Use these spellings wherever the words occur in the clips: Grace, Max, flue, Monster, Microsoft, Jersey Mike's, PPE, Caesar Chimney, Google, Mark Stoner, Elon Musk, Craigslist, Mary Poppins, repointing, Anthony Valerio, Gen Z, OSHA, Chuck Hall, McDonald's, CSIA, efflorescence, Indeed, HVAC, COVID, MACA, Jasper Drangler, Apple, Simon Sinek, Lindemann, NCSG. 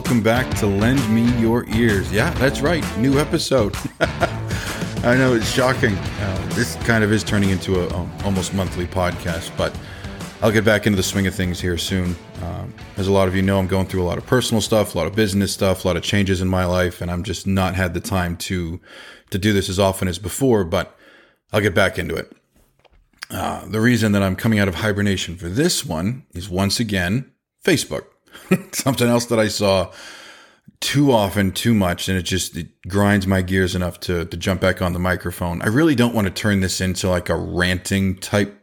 welcome back to Lend Me Your Ears. Yeah, that's right. New episode. I know it's shocking. This kind of is turning into a almost monthly podcast, but I'll get back into the swing of things here soon. As a lot of you know, I'm going through a lot of personal stuff, a lot of business stuff, a lot of changes in my life, and I'm just not had the time to do this as often as before, but I'll get back into it. The reason that I'm coming out of hibernation for this one is, once again, Facebook. Something else that I saw too often, too much, and it grinds my gears enough to jump back on the microphone. I really don't want to turn this into like a ranting type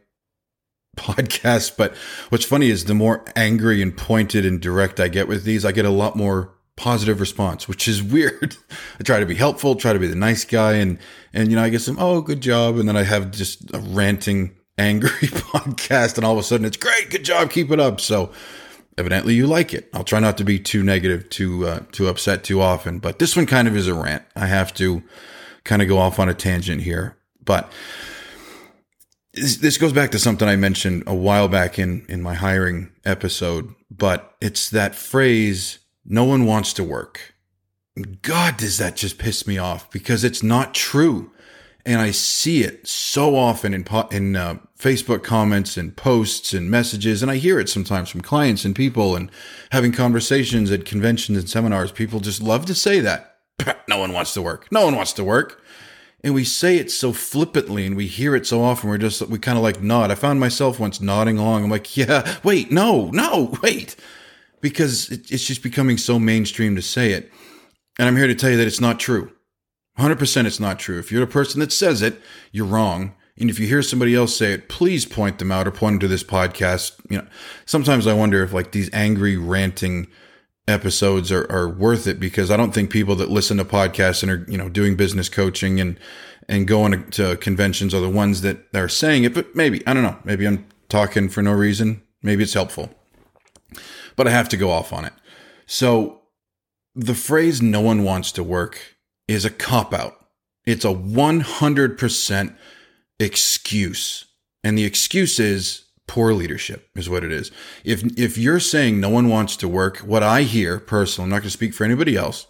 podcast, but what's funny is the more angry and pointed and direct I get with these, I get a lot more positive response, which is weird. I try to be helpful, try to be the nice guy. And, you know, I get some, oh, good job. And then I have just a ranting, angry podcast. And all of a sudden it's great. Good job. Keep it up. So evidently you like it. I'll try not to be too negative, too upset too often, but this one kind of is a rant. I have to kind of go off on a tangent here, but this goes back to something I mentioned a while back in my hiring episode, but it's that phrase, no one wants to work. God, does that just piss me off, because it's not true. And I see it so often in Facebook comments and posts and messages. And I hear it sometimes from clients and people and having conversations at conventions and seminars. People just love to say that. No one wants to work. No one wants to work. And we say it so flippantly and we hear it so often. We kind of like nod. I found myself once nodding along. I'm like, yeah, wait, no, wait. Because it's just becoming so mainstream to say it. And I'm here to tell you that it's not true. 100% it's not true. If you're the person that says it, you're wrong. And if you hear somebody else say it, please point them out or point them to this podcast. You know, sometimes I wonder if like these angry ranting episodes are worth it, because I don't think people that listen to podcasts and are, you know, doing business coaching and going to conventions are the ones that are saying it. But maybe, I don't know, maybe I'm talking for no reason. Maybe it's helpful. But I have to go off on it. So the phrase no one wants to work is a cop-out. It's a 100% excuse. And the excuse is poor leadership is what it is. If you're saying no one wants to work, what I hear personally, I'm not going to speak for anybody else,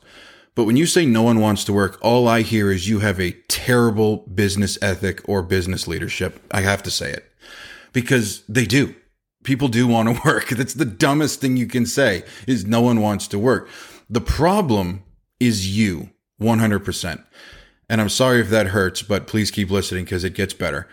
but when you say no one wants to work, all I hear is you have a terrible business ethic or business leadership. I have to say it, because they do. People do want to work. That's the dumbest thing you can say, is no one wants to work. The problem is you, 100%. And I'm sorry if that hurts, but please keep listening because it gets better.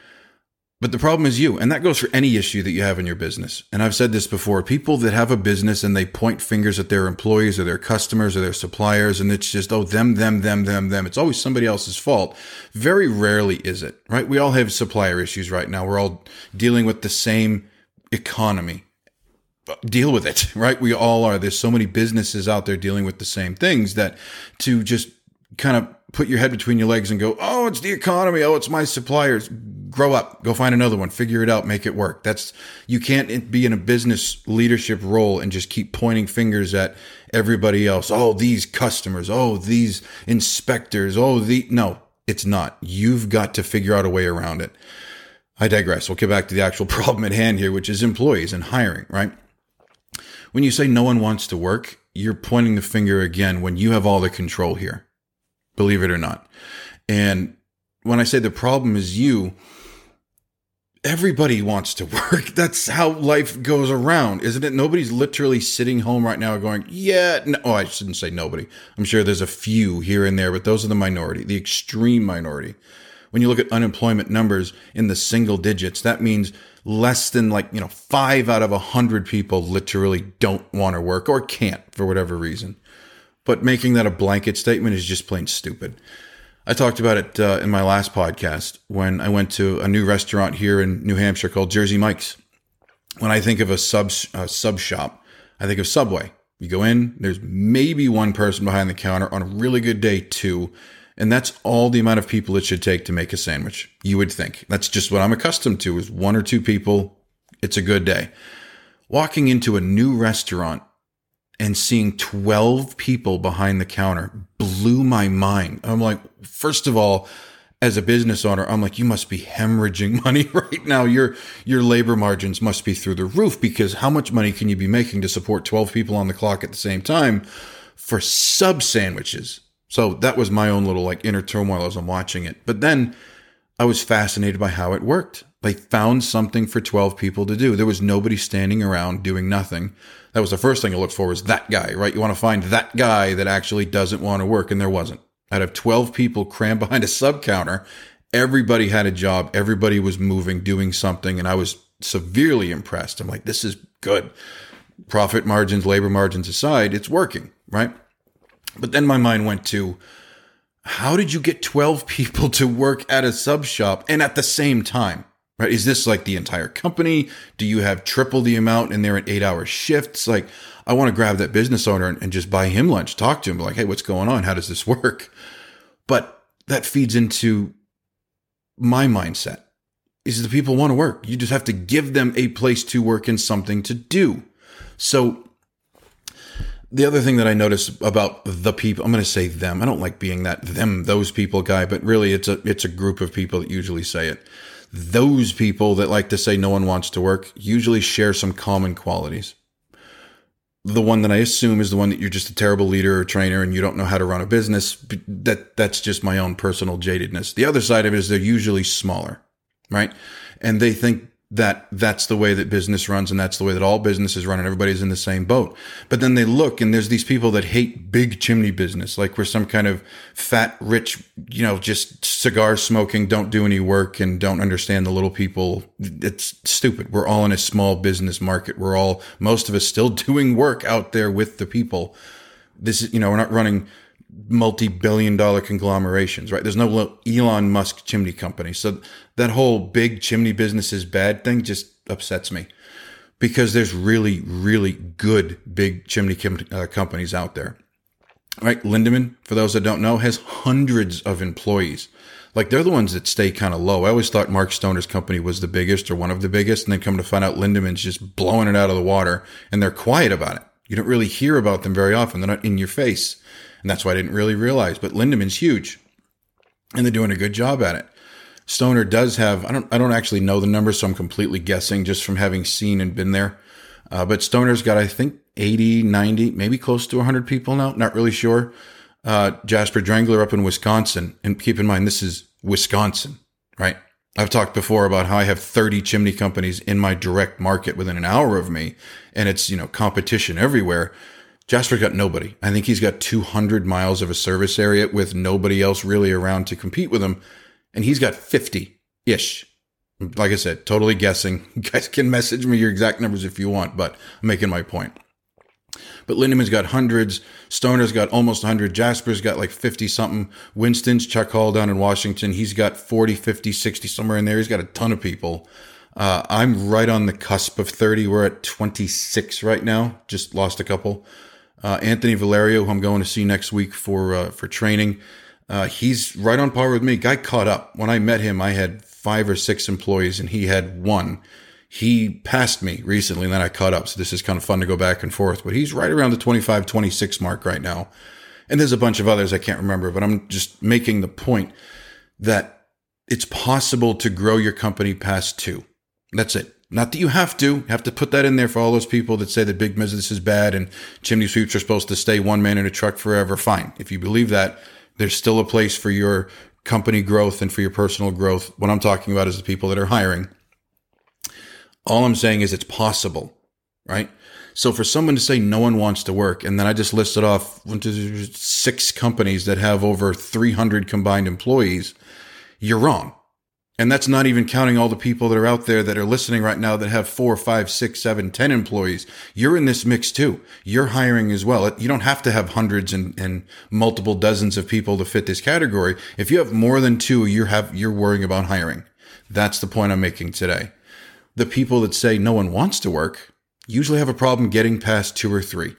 But the problem is you, and that goes for any issue that you have in your business. And I've said this before, people that have a business and they point fingers at their employees or their customers or their suppliers, and it's just, oh, them. It's always somebody else's fault. Very rarely is it, right? We all have supplier issues right now. We're all dealing with the same economy. Deal with it, right? We all are. There's so many businesses out there dealing with the same things that to just kind of put your head between your legs and go, oh, it's the economy. Oh, it's my suppliers. Grow up, go find another one, figure it out, make it work. You can't be in a business leadership role and just keep pointing fingers at everybody else. Oh, these customers. Oh, these inspectors. No, it's not. You've got to figure out a way around it. I digress. We'll get back to the actual problem at hand here, which is employees and hiring, right? When you say no one wants to work, you're pointing the finger again when you have all the control here, believe it or not. And when I say the problem is you, everybody wants to work. That's how life goes around, isn't it? Nobody's literally sitting home right now going, yeah, no. Oh, I shouldn't say nobody. I'm sure there's a few here and there, but those are the minority, the extreme minority. When you look at unemployment numbers in the single digits, that means less than 5 out of 100 people literally don't want to work or can't for whatever reason. But making that a blanket statement is just plain stupid. I talked about it in my last podcast when I went to a new restaurant here in New Hampshire called Jersey Mike's. When I think of a sub shop, I think of Subway. You go in, there's maybe one person behind the counter, on a really good day, two. And that's all the amount of people it should take to make a sandwich. You would think. That's just what I'm accustomed to, is one or two people. It's a good day. Walking into a new restaurant and seeing 12 people behind the counter blew my mind. I'm like, first of all, as a business owner, I'm like, you must be hemorrhaging money right now. Your labor margins must be through the roof, because how much money can you be making to support 12 people on the clock at the same time? for sub sandwiches. So that was my own little like inner turmoil as I'm watching it. But then I was fascinated by how it worked. They found something for 12 people to do. There was nobody standing around doing nothing. That was the first thing I looked for, was that guy, right? You want to find that guy that actually doesn't want to work. And there wasn't. Out of 12 people crammed behind a sub counter, everybody had a job. Everybody was moving, doing something. And I was severely impressed. I'm like, this is good. Profit margins, labor margins aside, it's working, right? But then my mind went to, how did you get 12 people to work at a sub shop and at the same time, right? Is this like the entire company? Do you have triple the amount and they're at 8-hour shifts? Like, I want to grab that business owner and just buy him lunch, talk to him, like, hey, what's going on? How does this work? But that feeds into my mindset, is the people want to work. You just have to give them a place to work and something to do. So the other thing that I notice about the people, I'm going to say them. I don't like being that them, those people guy, but really it's a group of people that usually say it. Those people that like to say no one wants to work usually share some common qualities. The one that I assume is the one that you're just a terrible leader or trainer and you don't know how to run a business. That's just my own personal jadedness. The other side of it is they're usually smaller, right? And they think that that's the way that business runs and that's the way that all businesses run and everybody's in the same boat. But then they look and there's these people that hate big chimney business, like we're some kind of fat, rich, you know, just cigar smoking, don't do any work and don't understand the little people. It's stupid. We're all in a small business market. We're all, most of us still doing work out there with the people. This is, you know, we're not running multi-billion-dollar conglomerations, right? There's no Elon Musk chimney company. So that whole big chimney business is bad thing just upsets me, because there's really, really good big chimney companies out there, right? Lindemann, for those that don't know, has hundreds of employees. Like, they're the ones that stay kind of low. I always thought Mark Stoner's company was the biggest or one of the biggest, and then come to find out Lindemann's just blowing it out of the water, and they're quiet about it. You don't really hear about them very often. They're not in your face. And that's why I didn't really realize, but Lindemann's huge and they're doing a good job at it. Stoner does have, I don't actually know the numbers, so I'm completely guessing just from having seen and been there. But Stoner's got, I think, 80, 90, maybe close to 100 people now. Not really sure. Jasper Drangler up in Wisconsin. And keep in mind, this is Wisconsin, right? I've talked before about how I have 30 chimney companies in my direct market within an hour of me. And it's, you know, competition everywhere. Jasper's got nobody. I think he's got 200 miles of a service area with nobody else really around to compete with him. And he's got 50-ish. Like I said, totally guessing. You guys can message me your exact numbers if you want, but I'm making my point. But Lindemann's got hundreds. Stoner's got almost 100. Jasper's got like 50-something. Winston's, Chuck Hall down in Washington, he's got 40, 50, 60, somewhere in there. He's got a ton of people. I'm right on the cusp of 30. We're at 26 right now. Just lost a couple. Anthony Valerio, who I'm going to see next week for training, he's right on par with me. Guy caught up. When I met him, I had 5 or 6 employees, and he had 1. He passed me recently, and then I caught up. So this is kind of fun to go back and forth. But he's right around the 25, 26 mark right now. And there's a bunch of others I can't remember, but I'm just making the point that it's possible to grow your company past 2. That's it. Not that you have to put that in there for all those people that say that big business is bad and chimney sweeps are supposed to stay one man in a truck forever. Fine. If you believe that, there's still a place for your company growth and for your personal growth. What I'm talking about is the people that are hiring. All I'm saying is it's possible, right? So for someone to say no one wants to work, and then I just listed off 6 companies that have over 300 combined employees, you're wrong. And that's not even counting all the people that are out there that are listening right now that have 4, 5, 6, 7, 10 employees. You're in this mix too. You're hiring as well. You don't have to have hundreds and multiple dozens of people to fit this category. If you have more than 2, you're worrying about hiring. That's the point I'm making today. The people that say no one wants to work usually have a problem getting past 2 or 3,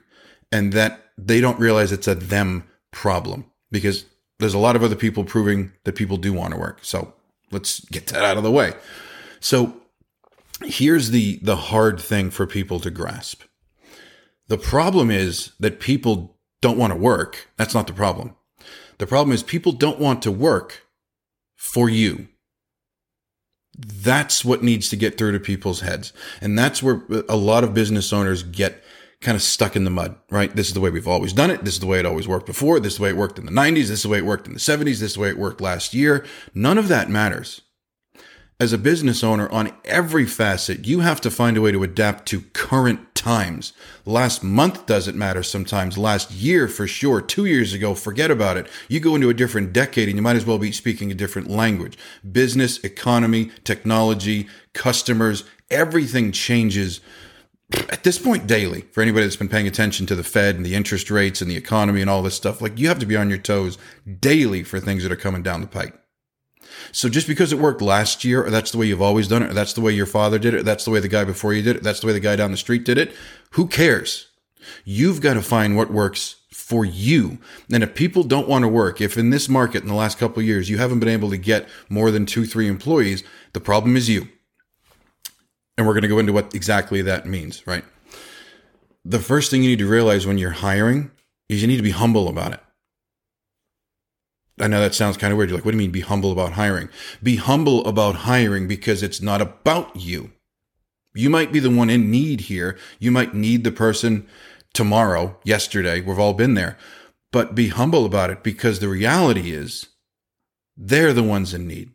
and that they don't realize it's a them problem, because there's a lot of other people proving that people do want to work. So let's get that out of the way. So here's the hard thing for people to grasp. The problem is that people don't want to work. That's not the problem. The problem is people don't want to work for you. That's what needs to get through to people's heads. And that's where a lot of business owners get kind of stuck in the mud, right? This is the way we've always done it. This is the way it always worked before. This is the way it worked in the 90s. This is the way it worked in the 70s. This is the way it worked last year. None of that matters. As a business owner, on every facet, you have to find a way to adapt to current times. Last month doesn't matter sometimes. Last year, for sure. 2 years ago, forget about it. You go into a different decade and you might as well be speaking a different language. Business, economy, technology, customers, everything changes at this point daily. For anybody that's been paying attention to the Fed and the interest rates and the economy and all this stuff, like, you have to be on your toes daily for things that are coming down the pike. So just because it worked last year, or that's the way you've always done it, or that's the way your father did it, or that's the way the guy before you did it, or that's the way the guy down the street did it, who cares? You've got to find what works for you. And if people don't want to work, if in this market in the last couple of years, you haven't been able to get more than 2-3 employees, the problem is you. And we're going to go into what exactly that means, right? The first thing you need to realize when you're hiring is you need to be humble about it. I know that sounds kind of weird. You're like, what do you mean be humble about hiring? Be humble about hiring because it's not about you. You might be the one in need here. You might need the person tomorrow, yesterday. We've all been there. But be humble about it because the reality is they're the ones in need.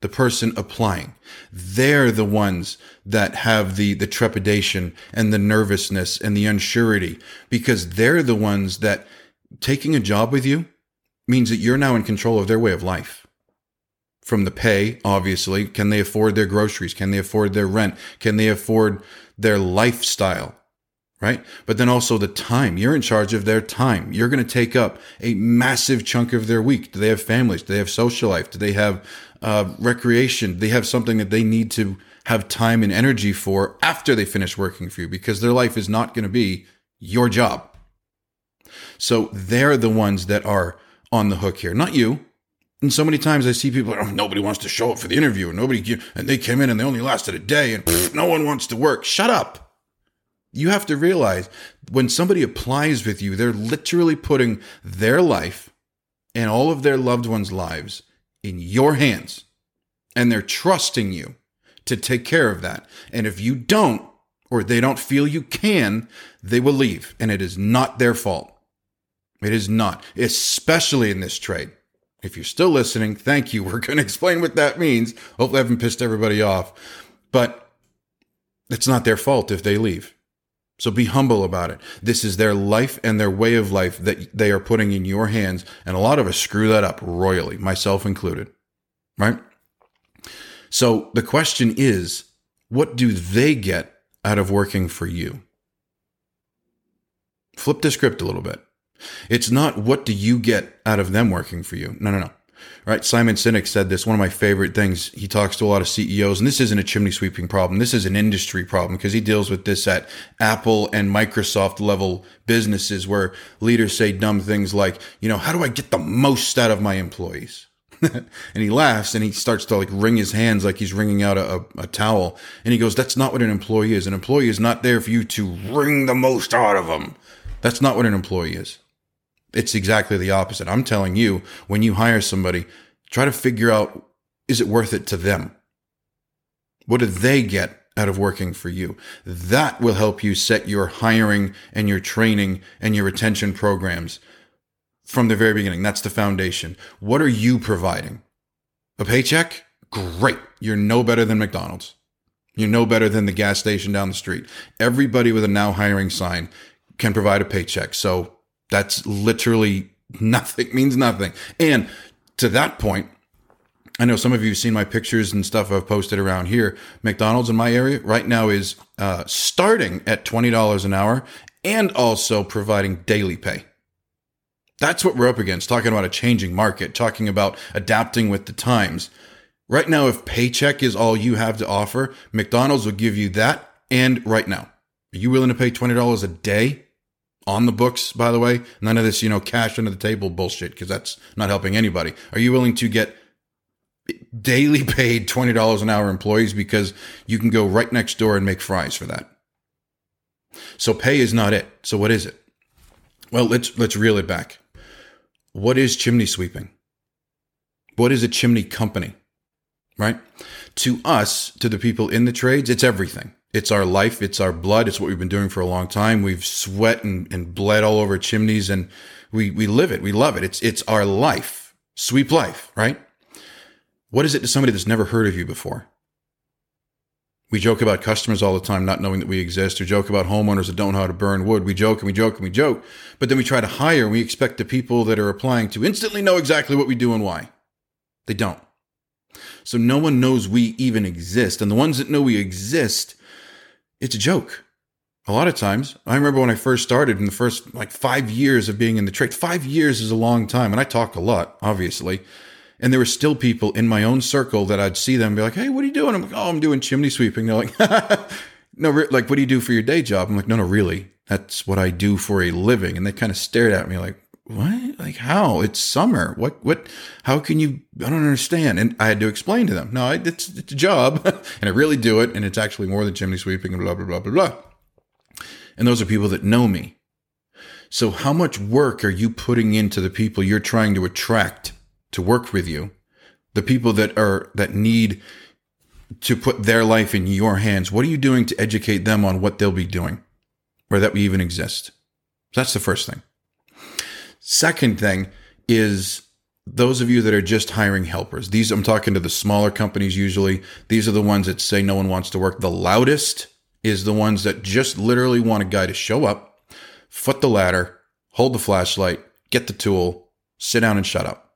The person applying. They're the ones that have the trepidation and the nervousness and the unsurety because they're the ones that taking a job with you means that you're now in control of their way of life. From the pay, obviously, can they afford their groceries? Can they afford their rent? Can they afford their lifestyle, right? But then also the time. You're in charge of their time. You're going to take up a massive chunk of their week. Do they have families? Do they have social life? Do they have recreation? Do they have something that they need to have time and energy for after they finish working for you? Because their life is not going to be your job. So they're the ones that are on the hook here, not you. And so many times I see people, nobody wants to show up for the interview, and nobody, and they came in and they only lasted a day, and no one wants to work. Shut up. You have to realize when somebody applies with you, they're literally putting their life and all of their loved ones' lives in your hands, and they're trusting you to take care of that. And if you don't, or they don't feel you can, they will leave, and it is not their fault. It is not, especially in this trade. If you're still listening, thank you. We're going to explain what that means. Hopefully I haven't pissed everybody off, but it's not their fault if they leave. So be humble about it. This is their life and their way of life that they are putting in your hands. And a lot of us screw that up royally, myself included, right? So the question is, what do they get out of working for you? Flip the script a little bit. It's not what do you get out of them working for you. No. Right? Simon Sinek said this, one of my favorite things. He talks to a lot of CEOs, and this isn't a chimney sweeping problem. This is an industry problem because he deals with this at Apple and Microsoft level businesses where leaders say dumb things like, how do I get the most out of my employees? And he laughs and he starts to like wring his hands like he's wringing out a towel. And he goes, that's not what an employee is. An employee is not there for you to wring the most out of them. That's not what an employee is. It's exactly the opposite. I'm telling you, when you hire somebody, try to figure out, is it worth it to them? What do they get out of working for you? That will help you set your hiring and your training and your retention programs from the very beginning. That's the foundation. What are you providing? A paycheck? Great. You're no better than McDonald's. You're no better than the gas station down the street. Everybody with a now hiring sign can provide a paycheck. So that's literally nothing, means nothing. And to that point, I know some of you have seen my pictures and stuff I've posted around here. McDonald's in my area right now is starting at $20 an hour and also providing daily pay. That's what we're up against, talking about a changing market, talking about adapting with the times. Right now, if paycheck is all you have to offer, McDonald's will give you that. And right now, are you willing to pay $20 a day? On the books, by the way, none of this, cash under the table bullshit, because that's not helping anybody. Are you willing to get daily paid $20 an hour employees? Because you can go right next door and make fries for that. So pay is not it. So what is it? Well, let's reel it back. What is chimney sweeping? What is a chimney company, right? To us, to the people in the trades, it's everything. It's our life. It's our blood. It's what we've been doing for a long time. We've sweat and bled all over chimneys, and we live it. We love it. It's our life. Sweep life, right? What is it to somebody that's never heard of you before? We joke about customers all the time not knowing that we exist. We joke about homeowners that don't know how to burn wood. We joke and we joke and we joke, but then we try to hire and we expect the people that are applying to instantly know exactly what we do and why. They don't. So no one knows we even exist. And the ones that know we exist, it's a joke. A lot of times, I remember when I first started in the first 5 years of being in the trade, 5 years is a long time. And I talked a lot, obviously. And there were still people in my own circle that I'd see them and be like, hey, what are you doing? I'm like, oh, I'm doing chimney sweeping. They're like, no, like, what do you do for your day job? I'm like, no, really. That's what I do for a living. And they kind of stared at me like, what? Like how? It's summer. What, how can you, I don't understand. And I had to explain to them, no, it's a job and I really do it. And it's actually more than chimney sweeping and blah, blah, blah, blah, blah. And those are people that know me. So how much work are you putting into the people you're trying to attract to work with you? The people that need to put their life in your hands. What are you doing to educate them on what they'll be doing or that we even exist? So that's the first thing. Second thing is those of you that are just hiring helpers. These, I'm talking to the smaller companies usually. These are the ones that say no one wants to work. The loudest is the ones that just literally want a guy to show up, foot the ladder, hold the flashlight, get the tool, sit down and shut up.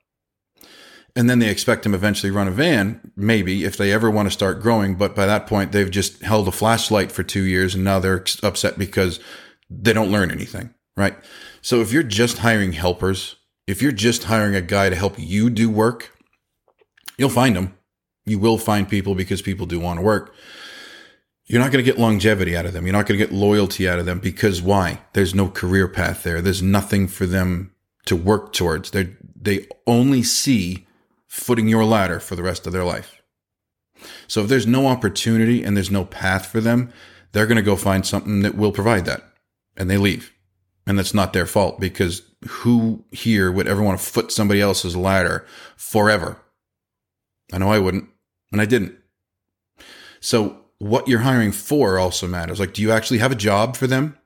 And then they expect them eventually run a van, maybe, if they ever want to start growing. But by that point, they've just held a flashlight for 2 years and now they're upset because they don't learn anything, right? So if you're just hiring helpers, if you're just hiring a guy to help you do work, you'll find them. You will find people because people do want to work. You're not going to get longevity out of them. You're not going to get loyalty out of them because why? There's no career path there. There's nothing for them to work towards. They only see footing your ladder for the rest of their life. So if there's no opportunity and there's no path for them, they're going to go find something that will provide that and they leave. And that's not their fault because who here would ever want to foot somebody else's ladder forever? I know I wouldn't, and I didn't. So what you're hiring for also matters. Like, do you actually have a job for them?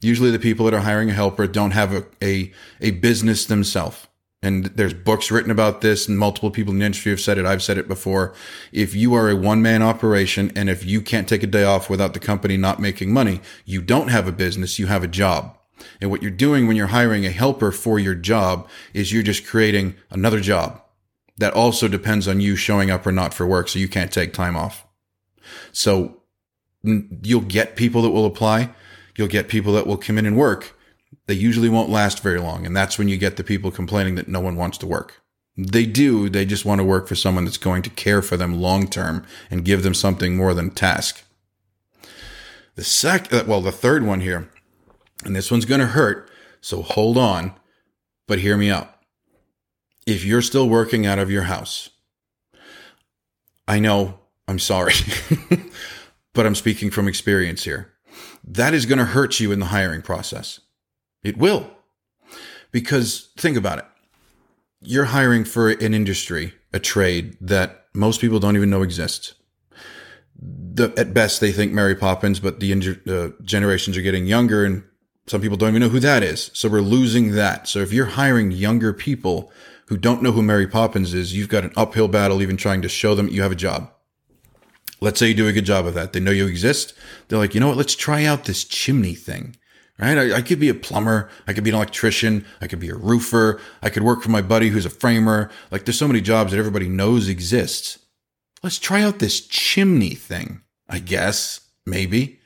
Usually the people that are hiring a helper don't have a business themselves. And there's books written about this and multiple people in the industry have said it. I've said it before. If you are a one-man operation and if you can't take a day off without the company not making money, you don't have a business, you have a job. And what you're doing when you're hiring a helper for your job is you're just creating another job that also depends on you showing up or not for work. So you can't take time off. So you'll get people that will apply. You'll get people that will come in and work. They usually won't last very long. And that's when you get the people complaining that no one wants to work. They do. They just want to work for someone that's going to care for them long term and give them something more than a task. The third one here. And this one's going to hurt, so hold on, but hear me out. If you're still working out of your house, I know, I'm sorry, but I'm speaking from experience here. That is going to hurt you in the hiring process. It will. Because think about it. You're hiring for an industry, a trade that most people don't even know exists. At best, they think Mary Poppins, but the generations are getting younger and some people don't even know who that is. So we're losing that. So if you're hiring younger people who don't know who Mary Poppins is, you've got an uphill battle even trying to show them you have a job. Let's say you do a good job of that. They know you exist. They're like, you know what? Let's try out this chimney thing, right? I could be a plumber. I could be an electrician. I could be a roofer. I could work for my buddy who's a framer. Like there's so many jobs that everybody knows exists. Let's try out this chimney thing, I guess, maybe.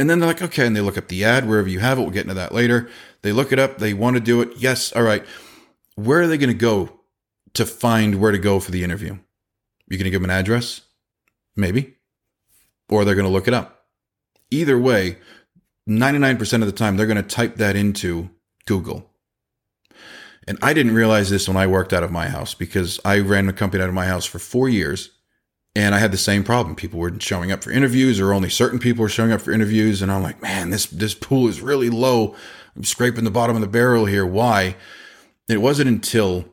And then they're like, okay, and they look up the ad, wherever you have it, we'll get into that later. They look it up, they want to do it, yes, all right. Where are they going to go to find where to go for the interview? You're going to give them an address? Maybe. Or they're going to look it up. Either way, 99% of the time, they're going to type that into Google. And I didn't realize this when I worked out of my house because I ran a company out of my house for 4 years. And I had the same problem. People weren't showing up for interviews or only certain people were showing up for interviews. And I'm like, man, this pool is really low. I'm scraping the bottom of the barrel here. Why? It wasn't until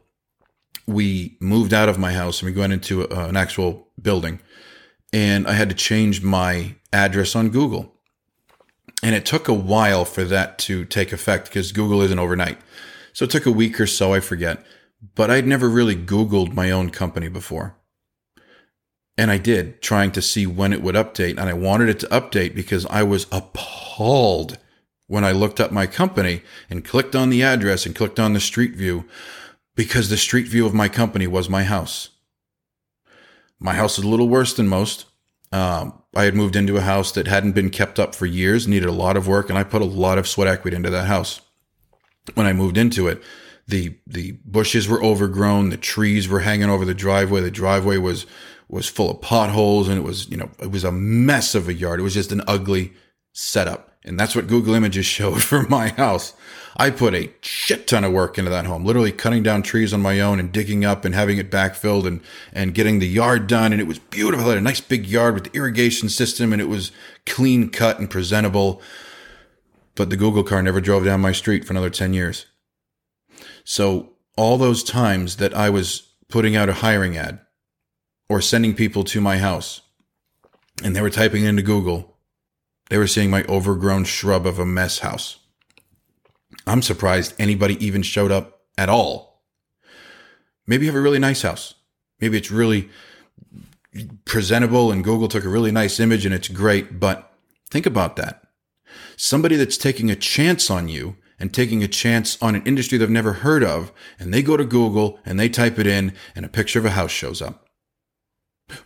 we moved out of my house and we went into an actual building and I had to change my address on Google. And it took a while for that to take effect because Google isn't overnight. So it took a week or so, I forget. But I'd never really Googled my own company before. And I did, trying to see when it would update. And I wanted it to update because I was appalled when I looked up my company and clicked on the address and clicked on the street view, because the street view of my company was my house. My house is a little worse than most. I had moved into a house that hadn't been kept up for years, needed a lot of work, and I put a lot of sweat equity into that house. When I moved into it, the bushes were overgrown, the trees were hanging over the driveway was full of potholes, and it was, you know, it was a mess of a yard. It was just an ugly setup. And that's what Google Images showed for my house. I put a shit ton of work into that home, literally cutting down trees on my own and digging up and having it backfilled and getting the yard done. And it was beautiful. I had a nice big yard with the irrigation system, and it was clean cut and presentable. But the Google car never drove down my street for another 10 years. So all those times that I was putting out a hiring ad or sending people to my house and they were typing into Google, they were seeing my overgrown shrub of a mess house. I'm surprised anybody even showed up at all. Maybe you have a really nice house. Maybe it's really presentable and Google took a really nice image and it's great, but think about that. Somebody that's taking a chance on you and taking a chance on an industry they've never heard of, and they go to Google and they type it in and a picture of a house shows up.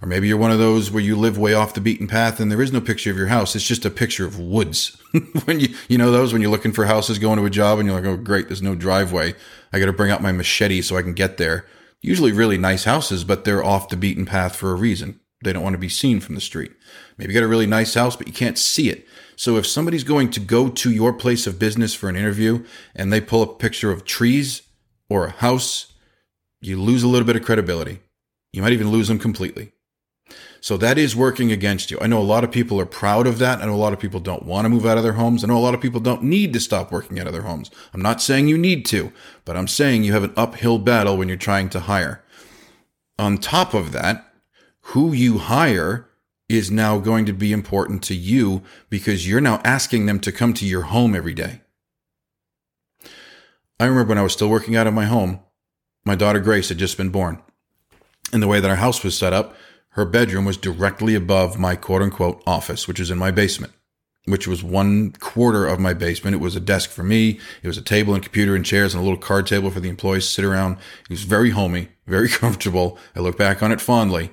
Or maybe you're one of those where you live way off the beaten path and there is no picture of your house. It's just a picture of woods. When you know those, when you're looking for houses, going to a job and you're like, oh, great, there's no driveway. I got to bring out my machete so I can get there. Usually really nice houses, but they're off the beaten path for a reason. They don't want to be seen from the street. Maybe you got a really nice house, but you can't see it. So if somebody's going to go to your place of business for an interview and they pull up a picture of trees or a house, you lose a little bit of credibility. You might even lose them completely. So that is working against you. I know a lot of people are proud of that. I know a lot of people don't want to move out of their homes. I know a lot of people don't need to stop working out of their homes. I'm not saying you need to, but I'm saying you have an uphill battle when you're trying to hire. On top of that, who you hire is now going to be important to you because you're now asking them to come to your home every day. I remember when I was still working out of my home, my daughter Grace had just been born. And the way that our house was set up, her bedroom was directly above my quote-unquote office, which is in my basement, which was 1/4 of my basement. It was a desk for me. It was a table and computer and chairs and a little card table for the employees to sit around. It was very homey, very comfortable. I look back on it fondly,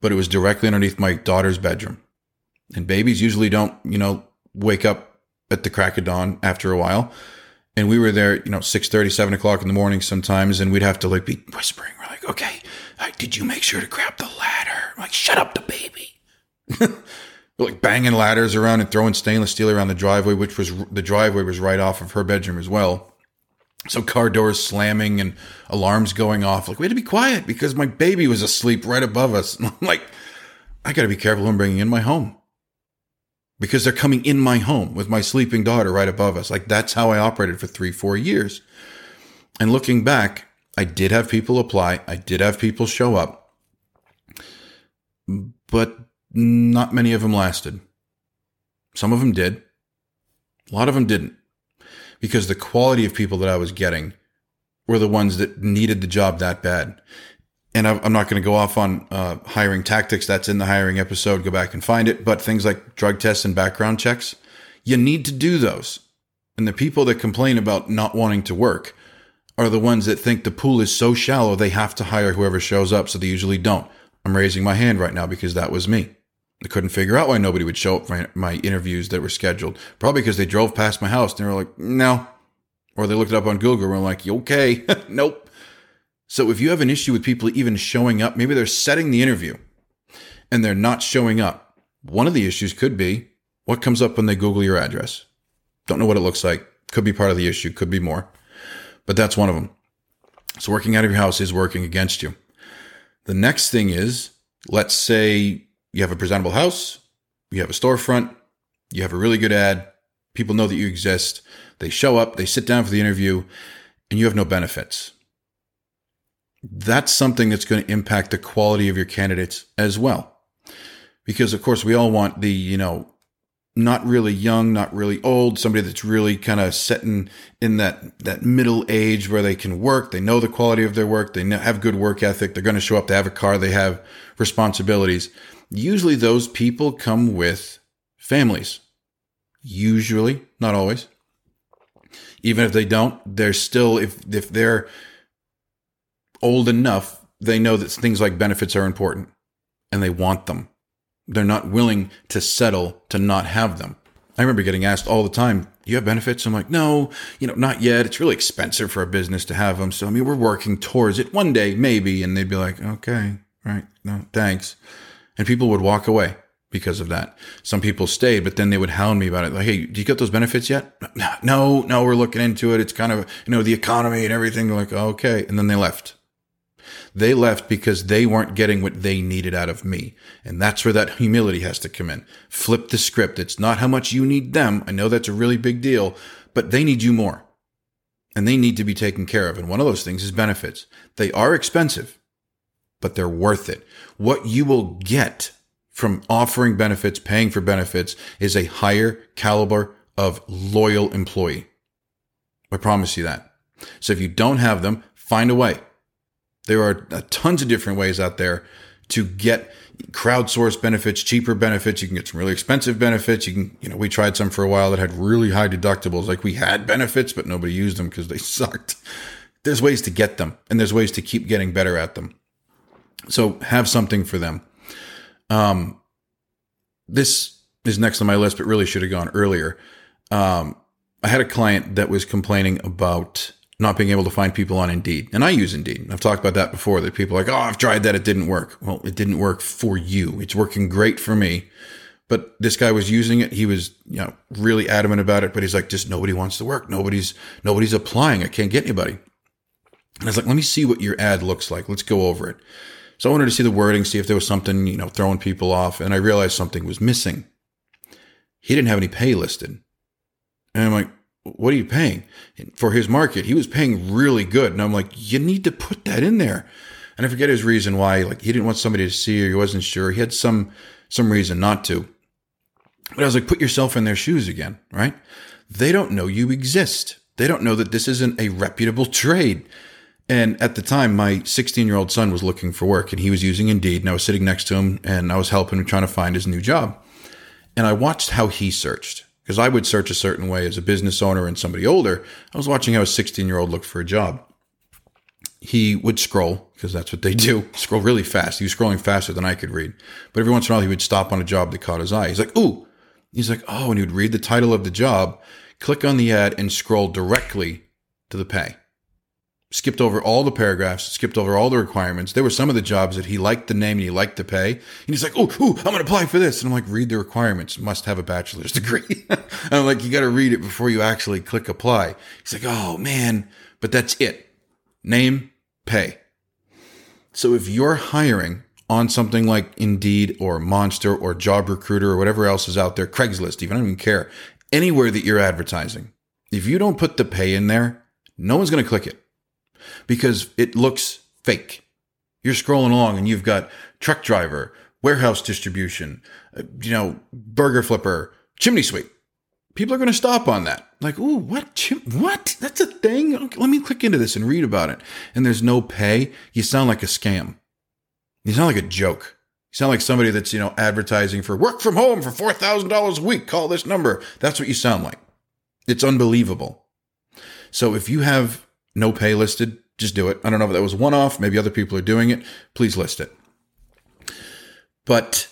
but it was directly underneath my daughter's bedroom. And babies usually don't, wake up at the crack of dawn after a while. And we were there, 6:30, 7 o'clock in the morning sometimes. And we'd have to be whispering. We're like, okay, did you make sure to grab the ladder? I'm like, shut up the baby. We're like banging ladders around and throwing stainless steel around the driveway, which was the driveway was right off of her bedroom as well. So car doors slamming and alarms going off. Like, we had to be quiet because my baby was asleep right above us. And I'm like, I got to be careful who I'm bringing in my home. Because they're coming in my home with my sleeping daughter right above us. Like, that's how I operated for 3-4 years. And looking back, I did have people apply. I did have people show up, but not many of them lasted. Some of them did. A lot of them didn't, because the quality of people that I was getting were the ones that needed the job that bad. And I'm not going to go off on hiring tactics. That's in the hiring episode. Go back and find it. But things like drug tests and background checks, you need to do those. And the people that complain about not wanting to work are the ones that think the pool is so shallow they have to hire whoever shows up, so they usually don't. I'm raising my hand right now because that was me. I couldn't figure out why nobody would show up for my interviews that were scheduled. Probably because they drove past my house and they were like, no. Or they looked it up on Google and were like, okay, nope. So if you have an issue with people even showing up, maybe they're setting the interview and they're not showing up. One of the issues could be what comes up when they Google your address. Don't know what it looks like. Could be part of the issue. Could be more. But that's one of them. So working out of your house is working against you. The next thing is, let's say you have a presentable house. You have a storefront. You have a really good ad. People know that you exist. They show up. They sit down for the interview and you have no benefits. That's something that's going to impact the quality of your candidates as well. because of course we all want the, you know, not really young, not really old, somebody that's really kind of setting in that middle age where they can work. They know the quality of their work. They have good work ethic. They're going to show up. They have a car. They have responsibilities. Usually those people come with families. Usually, not always. Even if they don't, they're still, if they're old enough, they know that things like benefits are important and they want them. They're not willing to settle to not have them. I remember getting asked all the time, do you have benefits? I'm like, no, not yet. It's really expensive for a business to have them. So, we're working towards it one day, maybe. And they'd be like, okay, right. No, thanks. And people would walk away because of that. Some people stayed, but then they would hound me about it. Like, hey, do you get those benefits yet? No, we're looking into it. It's kind of, the economy and everything. They're like, okay. And then they left. They left because they weren't getting what they needed out of me. And that's where that humility has to come in. Flip the script. It's not how much you need them. I know that's a really big deal, but they need you more and they need to be taken care of. And one of those things is benefits. They are expensive, but they're worth it. What you will get from offering benefits, paying for benefits, is a higher caliber of loyal employee. I promise you that. So if you don't have them, find a way. There are tons of different ways out there to get crowdsourced benefits, cheaper benefits. You can get some really expensive benefits. You can, we tried some for a while that had really high deductibles. Like we had benefits, but nobody used them because they sucked. There's ways to get them and there's ways to keep getting better at them. So have something for them. This is next on my list, but really should have gone earlier. I had a client that was complaining about not being able to find people on Indeed. And I use Indeed. I've talked about that before, that people are like, oh, I've tried that. It didn't work. Well, it didn't work for you. It's working great for me. But this guy was using it. He was, really adamant about it, but he's like, just nobody wants to work. Nobody's applying. I can't get anybody. And I was like, let me see what your ad looks like. Let's go over it. So I wanted to see the wording, see if there was something, throwing people off. And I realized something was missing. He didn't have any pay listed. And I'm like, what are you paying for his market? He was paying really good. And I'm like, you need to put that in there. And I forget his reason why, like he didn't want somebody to see, or he wasn't sure. He had some reason not to, but I was like, put yourself in their shoes again, right? They don't know you exist. They don't know that this isn't a reputable trade. And at the time, my 16-year-old son was looking for work and he was using Indeed, and I was sitting next to him and I was helping him trying to find his new job. And I watched how he searched. Because I would search a certain way as a business owner and somebody older. I was watching how a 16-year-old looked for a job. He would scroll, because that's what they do, scroll really fast. He was scrolling faster than I could read. But every once in a while, he would stop on a job that caught his eye. He's like, ooh. He's like, oh, and he would read the title of the job, click on the ad, and scroll directly to the pay. Skipped over all the paragraphs, skipped over all the requirements. There were some of the jobs that he liked the name and he liked the pay. And he's like, oh, I'm going to apply for this. And I'm like, read the requirements. Must have a bachelor's degree. And I'm like, you got to read it before you actually click apply. He's like, oh man, but that's it. Name, pay. So if you're hiring on something like Indeed or Monster or Job Recruiter or whatever else is out there, Craigslist, even, I don't even care, anywhere that you're advertising, if you don't put the pay in there, no one's going to click it. Because it looks fake. You're scrolling along and you've got truck driver, warehouse distribution, burger flipper, chimney sweep. People are going to stop on that. Like, ooh, what? What? That's a thing? Okay, let me click into this and read about it. And there's no pay. You sound like a scam. You sound like a joke. You sound like somebody that's, advertising for work from home for $4,000 a week. Call this number. That's what you sound like. It's unbelievable. So if you have no pay listed, just do it. I don't know if that was one-off. Maybe other people are doing it. Please list it. But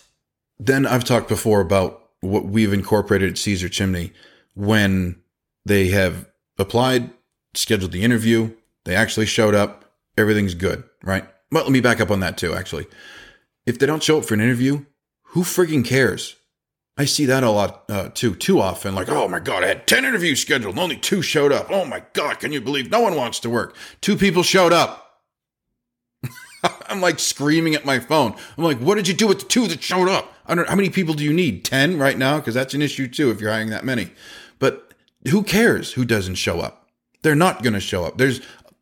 then I've talked before about what we've incorporated at Caesar Chimney when they have applied, scheduled the interview, they actually showed up, everything's good, right? But let me back up on that too, actually. If they don't show up for an interview, who frigging cares? I see that a lot too often. Like, oh my God, I had 10 interviews scheduled and only 2 showed up. Oh my God, can you believe no one wants to work? 2 people showed up. I'm like screaming at my phone. I'm like, what did you do with the 2 that showed up? I don't know. How many people do you need? 10 right now? Because that's an issue too if you're hiring that many. But who cares who doesn't show up? They're not going to show up. There's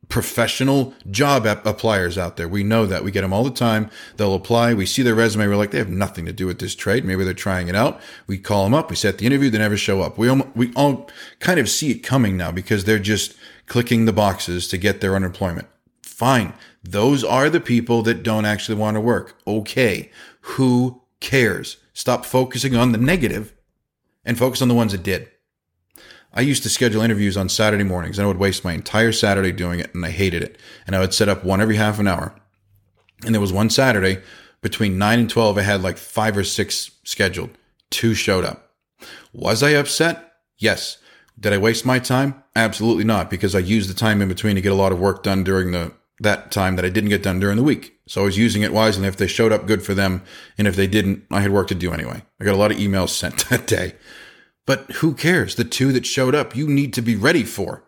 professional job appliers out there. We know that. We get them all the time. They'll apply. We see their resume. We're like, they have nothing to do with this trade. Maybe they're trying it out. We call them up. We set the interview. They never show up. We all kind of see it coming now because they're just clicking the boxes to get their unemployment. Fine. Those are the people that don't actually want to work. Okay. Who cares? Stop focusing on the negative and focus on the ones that did. I used to schedule interviews on Saturday mornings, and I would waste my entire Saturday doing it, and I hated it. And I would set up one every half an hour. And there was one Saturday between 9 and 12, I had like 5 or 6 scheduled. 2 showed up. Was I upset? Yes. Did I waste my time? Absolutely not, because I used the time in between to get a lot of work done during that time that I didn't get done during the week. So I was using it wisely. If they showed up, good for them. And if they didn't, I had work to do anyway. I got a lot of emails sent that day. But who cares? The 2 that showed up, you need to be ready for.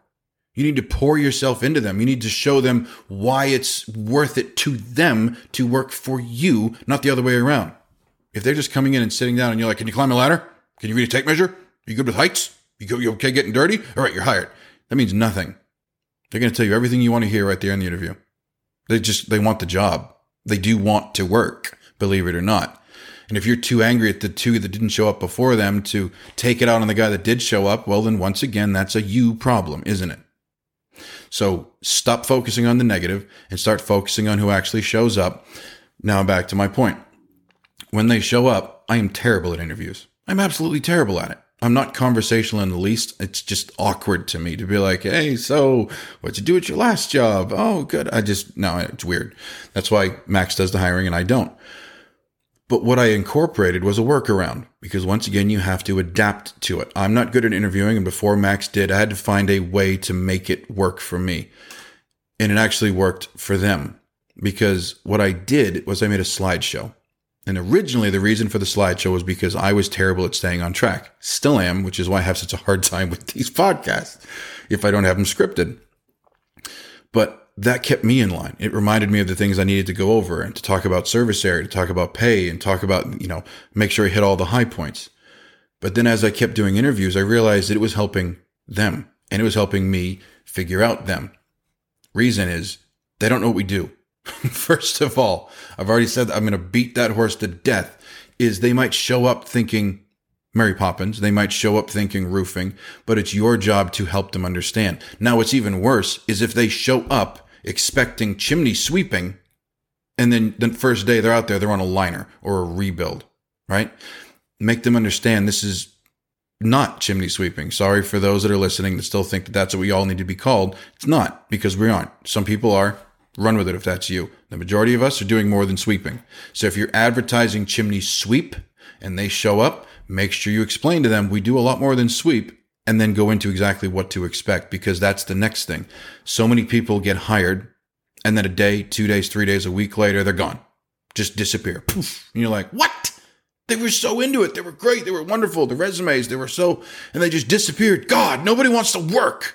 You need to pour yourself into them. You need to show them why it's worth it to them to work for you, not the other way around. If they're just coming in and sitting down and you're like, can you climb a ladder? Can you read a tape measure? You good with heights? You okay getting dirty? All right, you're hired. That means nothing. They're going to tell you everything you want to hear right there in the interview. They want the job. They do want to work, believe it or not. And if you're too angry at the 2 that didn't show up before them to take it out on the guy that did show up, well, then once again, that's a you problem, isn't it? So stop focusing on the negative and start focusing on who actually shows up. Now back to my point. When they show up, I am terrible at interviews. I'm absolutely terrible at it. I'm not conversational in the least. It's just awkward to me to be like, hey, so what'd you do at your last job? Oh, good. No, it's weird. That's why Max does the hiring and I don't. But what I incorporated was a workaround because once again, you have to adapt to it. I'm not good at interviewing. And before Max did, I had to find a way to make it work for me. And it actually worked for them because what I did was I made a slideshow. And originally the reason for the slideshow was because I was terrible at staying on track. Still am, which is why I have such a hard time with these podcasts if I don't have them scripted. But that kept me in line. It reminded me of the things I needed to go over and to talk about service area, to talk about pay and talk about, make sure I hit all the high points. But then as I kept doing interviews, I realized that it was helping them and it was helping me figure out them. Reason is they don't know what we do. First of all, I've already said that I'm going to beat that horse to death is they might show up thinking Mary Poppins. They might show up thinking roofing, but it's your job to help them understand. Now, what's even worse is if they show up expecting chimney sweeping, and then the first day they're out there, they're on a liner or a rebuild, right? Make them understand this is not chimney sweeping. Sorry for those that are listening that still think that that's what we all need to be called. It's not, because we aren't. Some people are. Run with it if that's you. The majority of us are doing more than sweeping. So if you're advertising chimney sweep and they show up, make sure you explain to them we do a lot more than sweep. And then go into exactly what to expect, because that's the next thing. So many people get hired and then a day, 2 days, 3 days, a week later, they're gone. Just disappear. Poof. And you're like, what? They were so into it. They were great. They were wonderful. The resumes, and they just disappeared. God, nobody wants to work.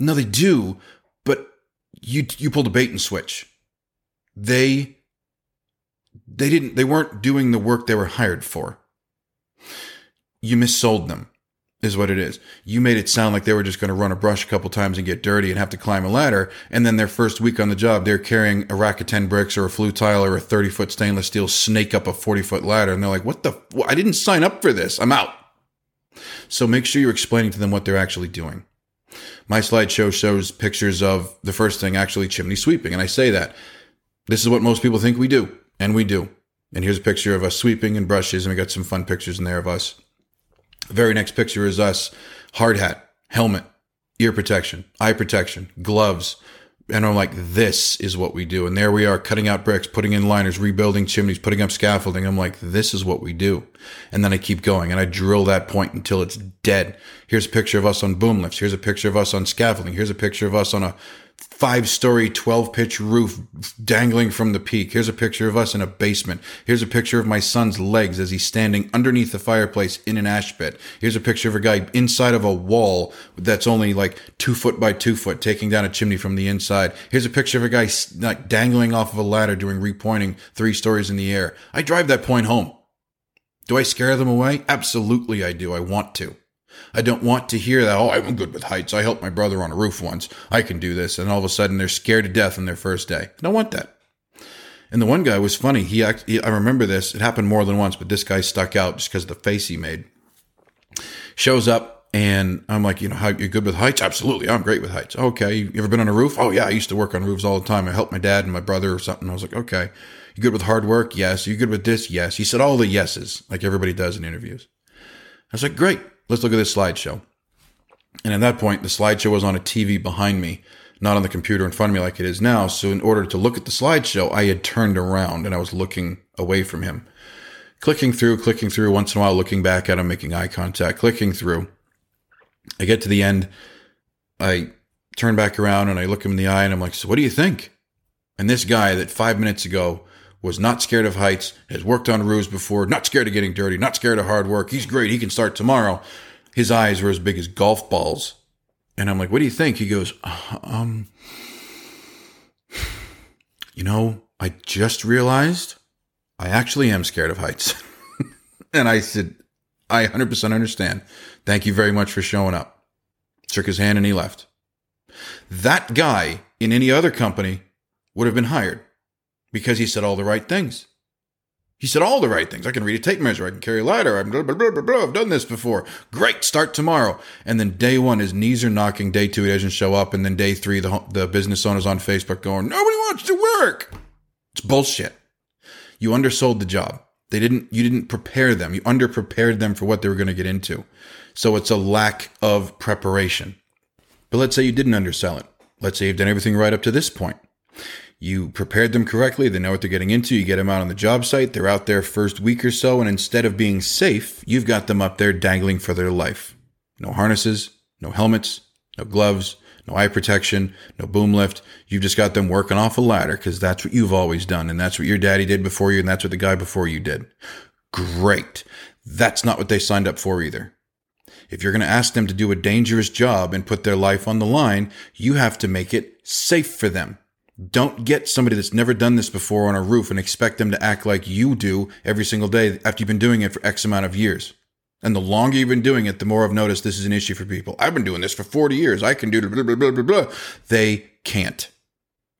No, they do. But you pulled a bait and switch. They weren't doing the work they were hired for. You missold them. Is what it is. You made it sound like they were just going to run a brush a couple times and get dirty and have to climb a ladder. And then their first week on the job, they're carrying a rack of 10 bricks or a flue tile or a 30-foot stainless steel snake up a 40-foot ladder. And they're like, I didn't sign up for this. I'm out. So make sure you're explaining to them what they're actually doing. My slideshow shows pictures of the first thing, actually chimney sweeping. And I say that this is what most people think we do. And we do. And here's a picture of us sweeping and brushes. And we got some fun pictures in there of us. The very next picture is us, hard hat, helmet, ear protection, eye protection, gloves. And I'm like, this is what we do. And there we are cutting out bricks, putting in liners, rebuilding chimneys, putting up scaffolding. I'm like, this is what we do. And then I keep going and I drill that point until it's dead. Here's a picture of us on boom lifts. Here's a picture of us on scaffolding. Here's a picture of us on a 5-story, 12-pitch roof dangling from the peak. Here's a picture of us in a basement. Here's a picture of my son's legs as he's standing underneath the fireplace in an ash pit. Here's a picture of a guy inside of a wall that's only like 2 foot by 2 foot, taking down a chimney from the inside. Here's a picture of a guy like dangling off of a ladder doing repointing 3 stories in the air. I drive that point home. Do I scare them away? Absolutely I do. I want to. I don't want to hear that, oh, I'm good with heights. I helped my brother on a roof once. I can do this. And all of a sudden, they're scared to death on their first day. I don't want that. And the one guy was funny. I remember this. It happened more than once, but this guy stuck out just because of the face he made. Shows up, and I'm like, you know, you're good with heights? Absolutely. I'm great with heights. Okay. You ever been on a roof? Oh, yeah. I used to work on roofs all the time. I helped my dad and my brother or something. I was like, okay. You good with hard work? Yes. You good with this? Yes. He said all the yeses, like everybody does in interviews. I was like, great. Let's look at this slideshow. And at that point, the slideshow was on a TV behind me, not on the computer in front of me like it is now. So in order to look at the slideshow, I had turned around and I was looking away from him, clicking through, once in a while, looking back at him, making eye contact, clicking through. I get to the end. I turn back around and I look him in the eye and I'm like, so what do you think? And this guy that 5 minutes ago was not scared of heights, has worked on roofs before, not scared of getting dirty, not scared of hard work. He's great. He can start tomorrow. His eyes were as big as golf balls. And I'm like, what do you think? He goes, you know, I just realized I actually am scared of heights. And I said, I 100% understand. Thank you very much for showing up. Shook his hand and he left. That guy in any other company would have been hired. Because he said all the right things. He said all the right things. I can read a tape measure. I can carry a ladder. I'm blah, blah, blah, blah, blah. I've done this before. Great. Start tomorrow. And then day one, his knees are knocking. Day two, he doesn't show up. And then day three, the business owner's on Facebook going, nobody wants to work. It's bullshit. You undersold the job. You didn't prepare them. You underprepared them for what they were going to get into. So it's a lack of preparation. But let's say you didn't undersell it. Let's say you've done everything right up to this point. You prepared them correctly. They know what they're getting into. You get them out on the job site. They're out there first week or so. And instead of being safe, you've got them up there dangling for their life. No harnesses, no helmets, no gloves, no eye protection, no boom lift. You've just got them working off a ladder because that's what you've always done. And that's what your daddy did before you. And that's what the guy before you did. Great. That's not what they signed up for either. If you're going to ask them to do a dangerous job and put their life on the line, you have to make it safe for them. Don't get somebody that's never done this before on a roof and expect them to act like you do every single day after you've been doing it for X amount of years. And the longer you've been doing it, the more I've noticed this is an issue for people. I've been doing this for 40 years. I can do blah, blah, blah, blah, blah. They can't.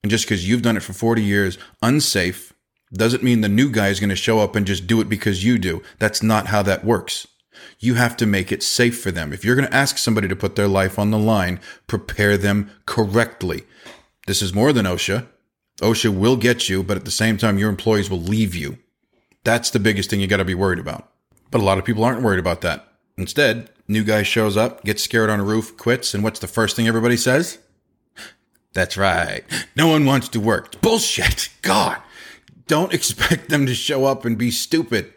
And just because you've done it for 40 years, unsafe, doesn't mean the new guy is going to show up and just do it because you do. That's not how that works. You have to make it safe for them. If you're going to ask somebody to put their life on the line, prepare them correctly. This is more than OSHA. OSHA will get you, but at the same time, your employees will leave you. That's the biggest thing you got to be worried about. But a lot of people aren't worried about that. Instead, new guy shows up, gets scared on a roof, quits, and what's the first thing everybody says? That's right. No one wants to work. It's bullshit. God, don't expect them to show up and be stupid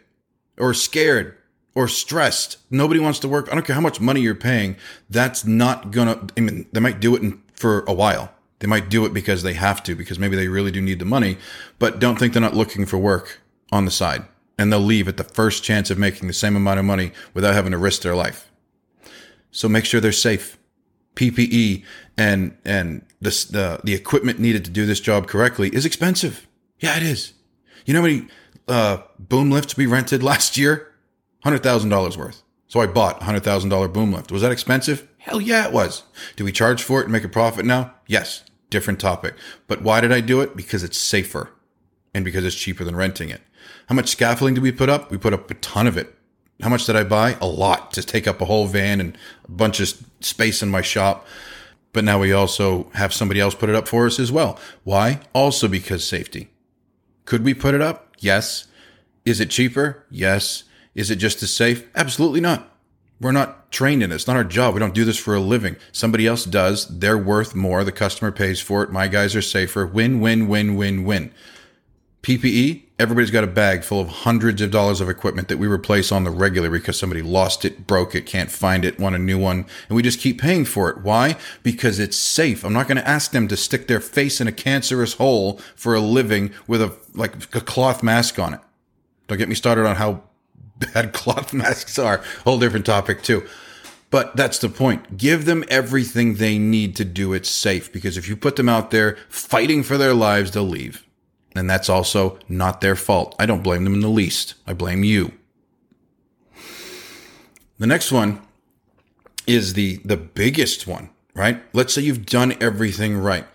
or scared or stressed. Nobody wants to work. I don't care how much money you're paying. That's not going to, I mean, they might do it for a while. They might do it because they have to, because maybe they really do need the money, but don't think they're not looking for work on the side. And they'll leave at the first chance of making the same amount of money without having to risk their life. So make sure they're safe. PPE and the equipment needed to do this job correctly is expensive. Yeah, it is. You know how many boom lifts we rented last year? $100,000 worth. So I bought a $100,000 boom lift. Was that expensive? Hell yeah, it was. Do we charge for it and make a profit now? Yes. Different topic. But why did I do it? Because it's safer and because it's cheaper than renting it. How much scaffolding did we put up? We put up a ton of it. How much did I buy? A lot to take up a whole van and a bunch of space in my shop. But now we also have somebody else put it up for us as well. Why? Also because safety. Could we put it up? Yes. Is it cheaper? Yes. Is it just as safe? Absolutely not. We're not trained in it. It's not our job. We don't do this for a living. Somebody else does. They're worth more. The customer pays for it. My guys are safer. Win, win, win, win, win. PPE, everybody's got a bag full of hundreds of dollars of equipment that we replace on the regular because somebody lost it, broke it, can't find it, want a new one. And we just keep paying for it. Why? Because it's safe. I'm not going to ask them to stick their face in a cancerous hole for a living with a cloth mask on it. Don't get me started on how bad cloth masks are. Whole different topic too. But that's the point. Give them everything they need to do it safe. Because if you put them out there fighting for their lives, they'll leave. And that's also not their fault. I don't blame them in the least. I blame you. The next one is the biggest one, right? Let's say you've done everything right.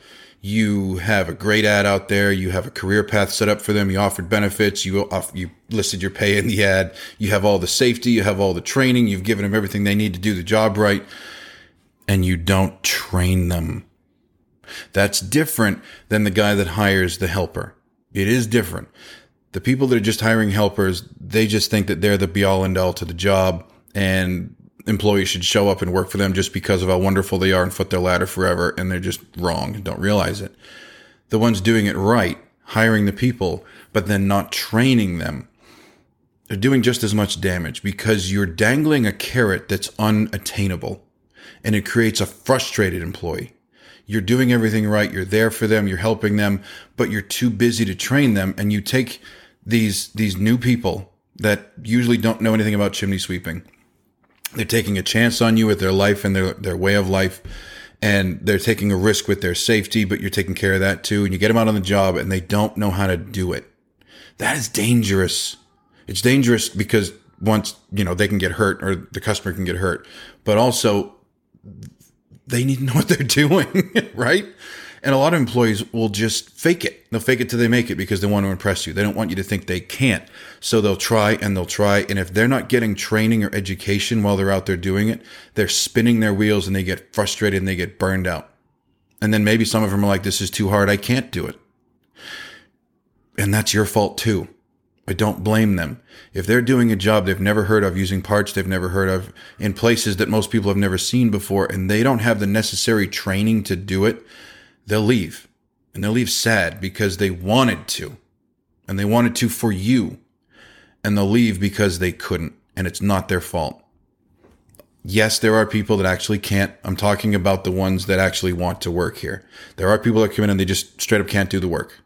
You have a great ad out there. You have a career path set up for them. You offered benefits. You listed your pay in the ad. You have all the safety. You have all the training. You've given them everything they need to do the job right. And you don't train them. That's different than the guy that hires the helper. It is different. The people that are just hiring helpers, they just think that they're the be all and all to the job, and employees should show up and work for them just because of how wonderful they are and foot their ladder forever. And they're just wrong and don't realize it. The ones doing it right, hiring the people, but then not training them, they're doing just as much damage because you're dangling a carrot that's unattainable, and it creates a frustrated employee. You're doing everything right. You're there for them. You're helping them, but you're too busy to train them. And you take these new people that usually don't know anything about chimney sweeping. They're taking a chance on you with their life and their way of life. And they're taking a risk with their safety, but you're taking care of that too. And you get them out on the job and they don't know how to do it. That is dangerous. It's dangerous because once, they can get hurt or the customer can get hurt, but also they need to know what they're doing, right? And a lot of employees will just fake it. They'll fake it till they make it because they want to impress you. They don't want you to think they can't. So they'll try. And if they're not getting training or education while they're out there doing it, they're spinning their wheels and they get frustrated and they get burned out. And then maybe some of them are like, this is too hard. I can't do it. And that's your fault too. I don't blame them. If they're doing a job they've never heard of, using parts they've never heard of, in places that most people have never seen before, and they don't have the necessary training to do it, they'll leave. And they'll leave sad because they wanted to. And they wanted to for you. And they'll leave because they couldn't. And it's not their fault. Yes, there are people that actually can't. I'm talking about the ones that actually want to work here. There are people that come in and they just straight up can't do the work.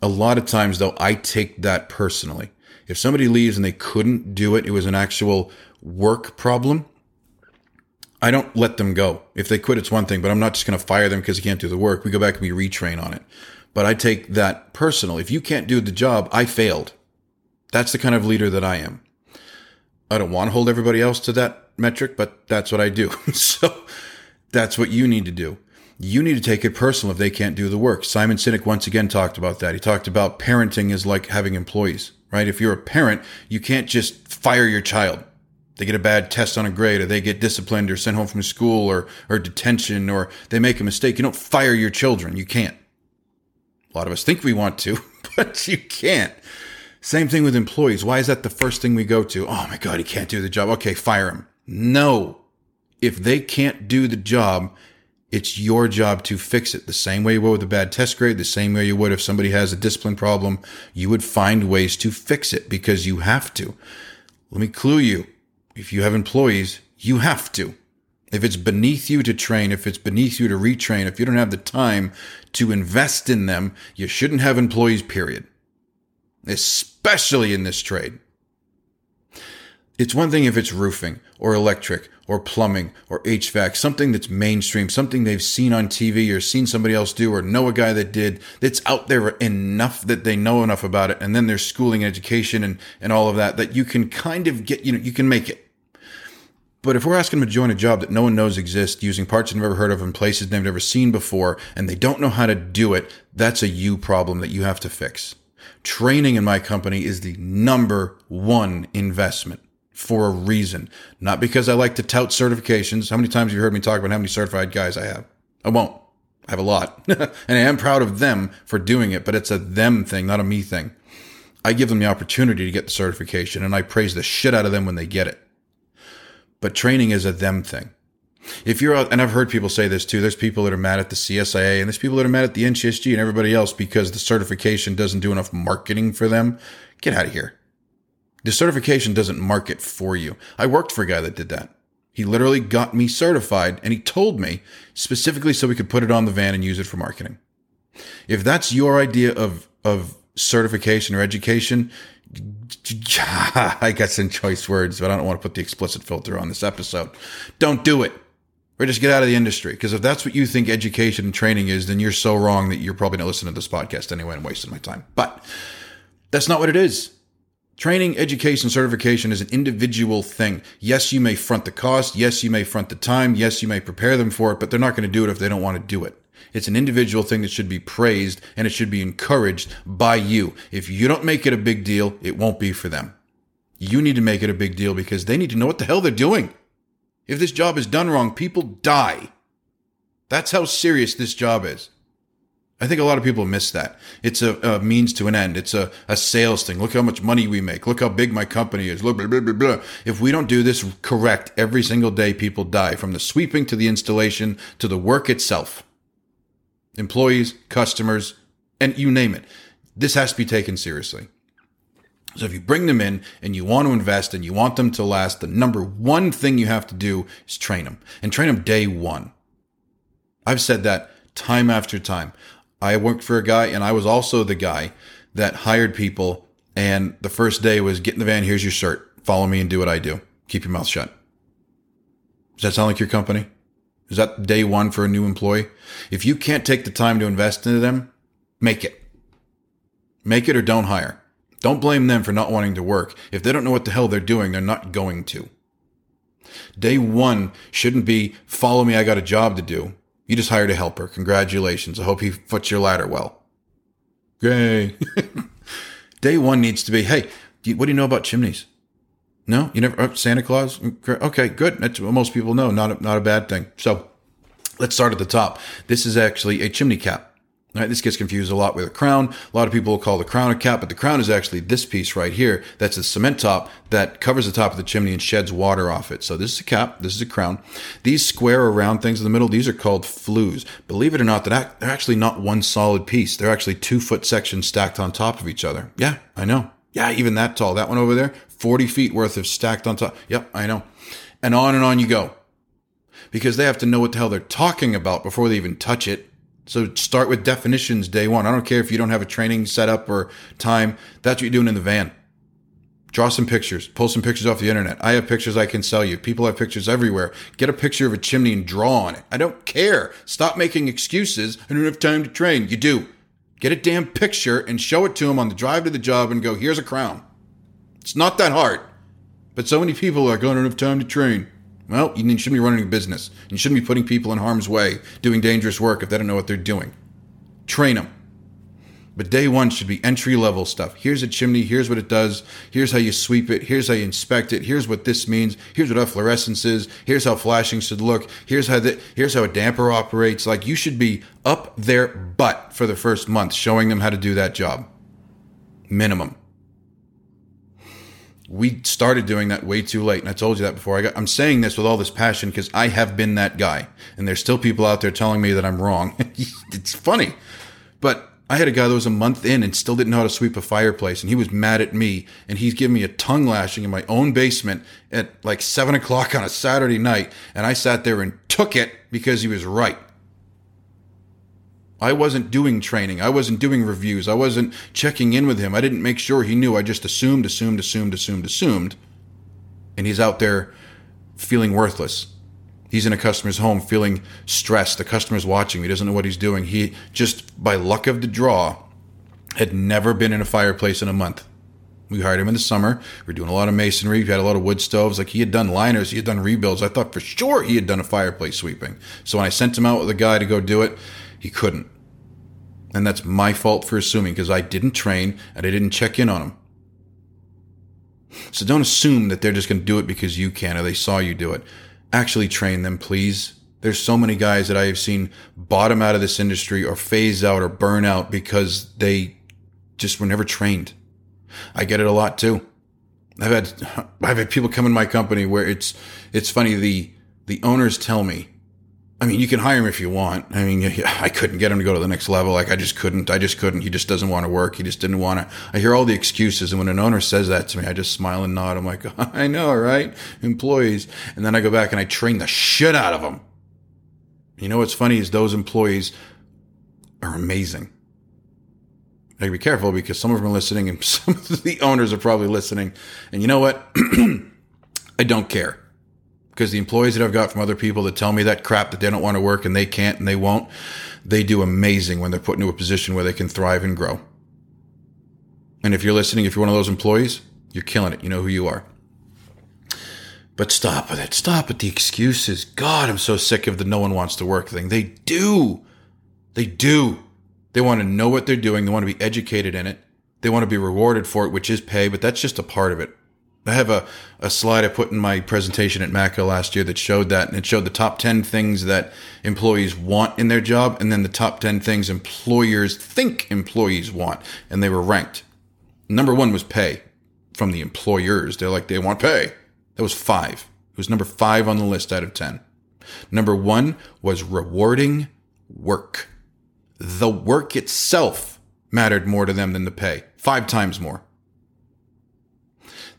A lot of times, though, I take that personally. If somebody leaves and they couldn't do it, it was an actual work problem, I don't let them go. If they quit, it's one thing, but I'm not just going to fire them because they can't do the work. We go back and we retrain on it. But I take that personal. If you can't do the job, I failed. That's the kind of leader that I am. I don't want to hold everybody else to that metric, but that's what I do. So that's what you need to do. You need to take it personal if they can't do the work. Simon Sinek once again talked about that. He talked about parenting is like having employees, right? If you're a parent, you can't just fire your child. They get a bad test on a grade, or they get disciplined or sent home from school or detention, or they make a mistake. You don't fire your children. You can't. A lot of us think we want to, but you can't. Same thing with employees. Why is that the first thing we go to? Oh my God, he can't do the job. Okay, fire him. No. If they can't do the job, it's your job to fix it. The same way you would with a bad test grade, the same way you would if somebody has a discipline problem, you would find ways to fix it because you have to. Let me clue you. If you have employees, you have to. If it's beneath you to train, if it's beneath you to retrain, if you don't have the time to invest in them, you shouldn't have employees, period. Especially in this trade. It's one thing if it's roofing or electric or plumbing or HVAC, something that's mainstream, something they've seen on TV or seen somebody else do or know a guy that did, that's out there enough that they know enough about it. And then there's schooling and education and all of that, that you can kind of get, you can make it. But if we're asking them to join a job that no one knows exists, using parts they've never heard of in places they've never seen before, and they don't know how to do it, that's a you problem that you have to fix. Training in my company is the #1 investment. For a reason, not because I like to tout certifications. How many times have you heard me talk about how many certified guys I have? I won't. I have a lot. And I am proud of them for doing it, but it's a them thing, not a me thing. I give them the opportunity to get the certification and I praise the shit out of them when they get it. But training is a them thing. If you're out, and I've heard people say this too, there's people that are mad at the CSIA and there's people that are mad at the NCSG and everybody else because the certification doesn't do enough marketing for them. Get out of here. The certification doesn't market for you. I worked for a guy that did that. He literally got me certified and he told me specifically so we could put it on the van and use it for marketing. If that's your idea of certification or education, I got some choice words, but I don't want to put the explicit filter on this episode. Don't do it. Or just get out of the industry. Because if that's what you think education and training is, then you're so wrong that you're probably not listening to this podcast anyway and wasting my time. But that's not what it is. Training, education, certification is an individual thing. Yes, you may front the cost. Yes, you may front the time. Yes, you may prepare them for it, but they're not going to do it if they don't want to do it. It's an individual thing that should be praised and it should be encouraged by you. If you don't make it a big deal, it won't be for them. You need to make it a big deal because they need to know what the hell they're doing. If this job is done wrong, people die. That's how serious this job is. I think a lot of people miss that. It's a means to an end. It's a sales thing. Look how much money we make. Look how big my company is. Blah, blah, blah, blah, blah. If we don't do this correct every single day, people die, from the sweeping to the installation to the work itself. Employees, customers, and you name it. This has to be taken seriously. So if you bring them in and you want to invest and you want them to last, the number one thing you have to do is train them, and train them day one. I've said that time after time. I worked for a guy, and I was also the guy that hired people, and the first day was, get in the van, here's your shirt, follow me and do what I do. Keep your mouth shut. Does that sound like your company? Is that day one for a new employee? If you can't take the time to invest into them, make it. Make it or don't hire. Don't blame them for not wanting to work. If they don't know what the hell they're doing, they're not going to. Day one shouldn't be, follow me, I got a job to do. You just hired a helper. Congratulations. I hope he foots your ladder well. Yay. Day one needs to be, hey, what do you know about chimneys? No? You never? Santa Claus? Okay, good. That's what most people know. Not a bad thing. So let's start at the top. This is actually a chimney cap. All right, this gets confused a lot with a crown. A lot of people will call the crown a cap, but the crown is actually this piece right here. That's the cement top that covers the top of the chimney and sheds water off it. So this is a cap. This is a crown. These square or round things in the middle, these are called flues. Believe it or not, they're actually not one solid piece. They're actually 2-foot sections stacked on top of each other. Yeah, I know. Yeah, even that tall. That one over there, 40 feet worth of stacked on top. Yep, I know. And on you go. Because they have to know what the hell they're talking about before they even touch it. So start with definitions day one. I don't care if you don't have a training set up or time. That's what you're doing in the van. Draw some pictures. Pull some pictures off the internet. I have pictures I can sell you. People have pictures everywhere. Get a picture of a chimney and draw on it. I don't care. Stop making excuses. I don't have time to train. You do. Get a damn picture and show it to them on the drive to the job and go, here's a crown. It's not that hard. But so many people are going, I don't have time to train. Well, you shouldn't be running a business. You shouldn't be putting people in harm's way, doing dangerous work if they don't know what they're doing. Train them. But day one should be entry-level stuff. Here's a chimney. Here's what it does. Here's how you sweep it. Here's how you inspect it. Here's what this means. Here's what efflorescence is. Here's how flashing should look. Here's how a damper operates. Like, you should be up their butt for the first month, showing them how to do that job. Minimum. We started doing that way too late, and I told you that before. I'm saying this with all this passion because I have been that guy, and there's still people out there telling me that I'm wrong. It's funny. But I had a guy that was a month in and still didn't know how to sweep a fireplace, and he was mad at me, and he's giving me a tongue lashing in my own basement at like 7 o'clock on a Saturday night, and I sat there and took it because he was right. I wasn't doing training. I wasn't doing reviews. I wasn't checking in with him. I didn't make sure he knew. I just assumed. And he's out there feeling worthless. He's in a customer's home feeling stressed. The customer's watching. He doesn't know what he's doing. He just, by luck of the draw, had never been in a fireplace in a month. We hired him in the summer. We're doing a lot of masonry. We had a lot of wood stoves. Like, he had done liners. He had done rebuilds. I thought for sure he had done a fireplace sweeping. So when I sent him out with a guy to go do it, he couldn't. And that's my fault for assuming, because I didn't train and I didn't check in on him. So don't assume that they're just going to do it because you can or they saw you do it. Actually train them, please. There's so many guys that I have seen bottom out of this industry or phase out or burn out because they just were never trained. I get it a lot too. I've had people come in my company where it's funny. The owners tell me, I mean, you can hire him if you want. I mean, I couldn't get him to go to the next level. Like, I just couldn't. He just doesn't want to work. He just didn't want to. I hear all the excuses. And when an owner says that to me, I just smile and nod. I'm like, I know, right? Employees. And then I go back and I train the shit out of them. You know, what's funny is those employees are amazing. I gotta be careful because some of them are listening and some of the owners are probably listening. And you know what? I don't care. Because the employees that I've got from other people that tell me that crap that they don't want to work and they can't and they won't, they do amazing when they're put into a position where they can thrive and grow. And if you're listening, if you're one of those employees, You're killing it. You know who you are. But stop with it. Stop with the excuses. God, I'm so sick of the no one wants to work thing. They do. They do. They want to know what they're doing. They want to be educated in it. They want to be rewarded for it, which is pay, but that's just a part of it. I have a slide I put in my presentation at MACA last year that showed that, and it showed the top 10 things that employees want in their job, and then the top 10 things employers think employees want, and they were ranked. Number one was pay from the employers. They're like, they want pay. That was 5. It was number 5 on the list out of 10. Number 1 was rewarding work. The work itself mattered more to them than the pay. 5 times more.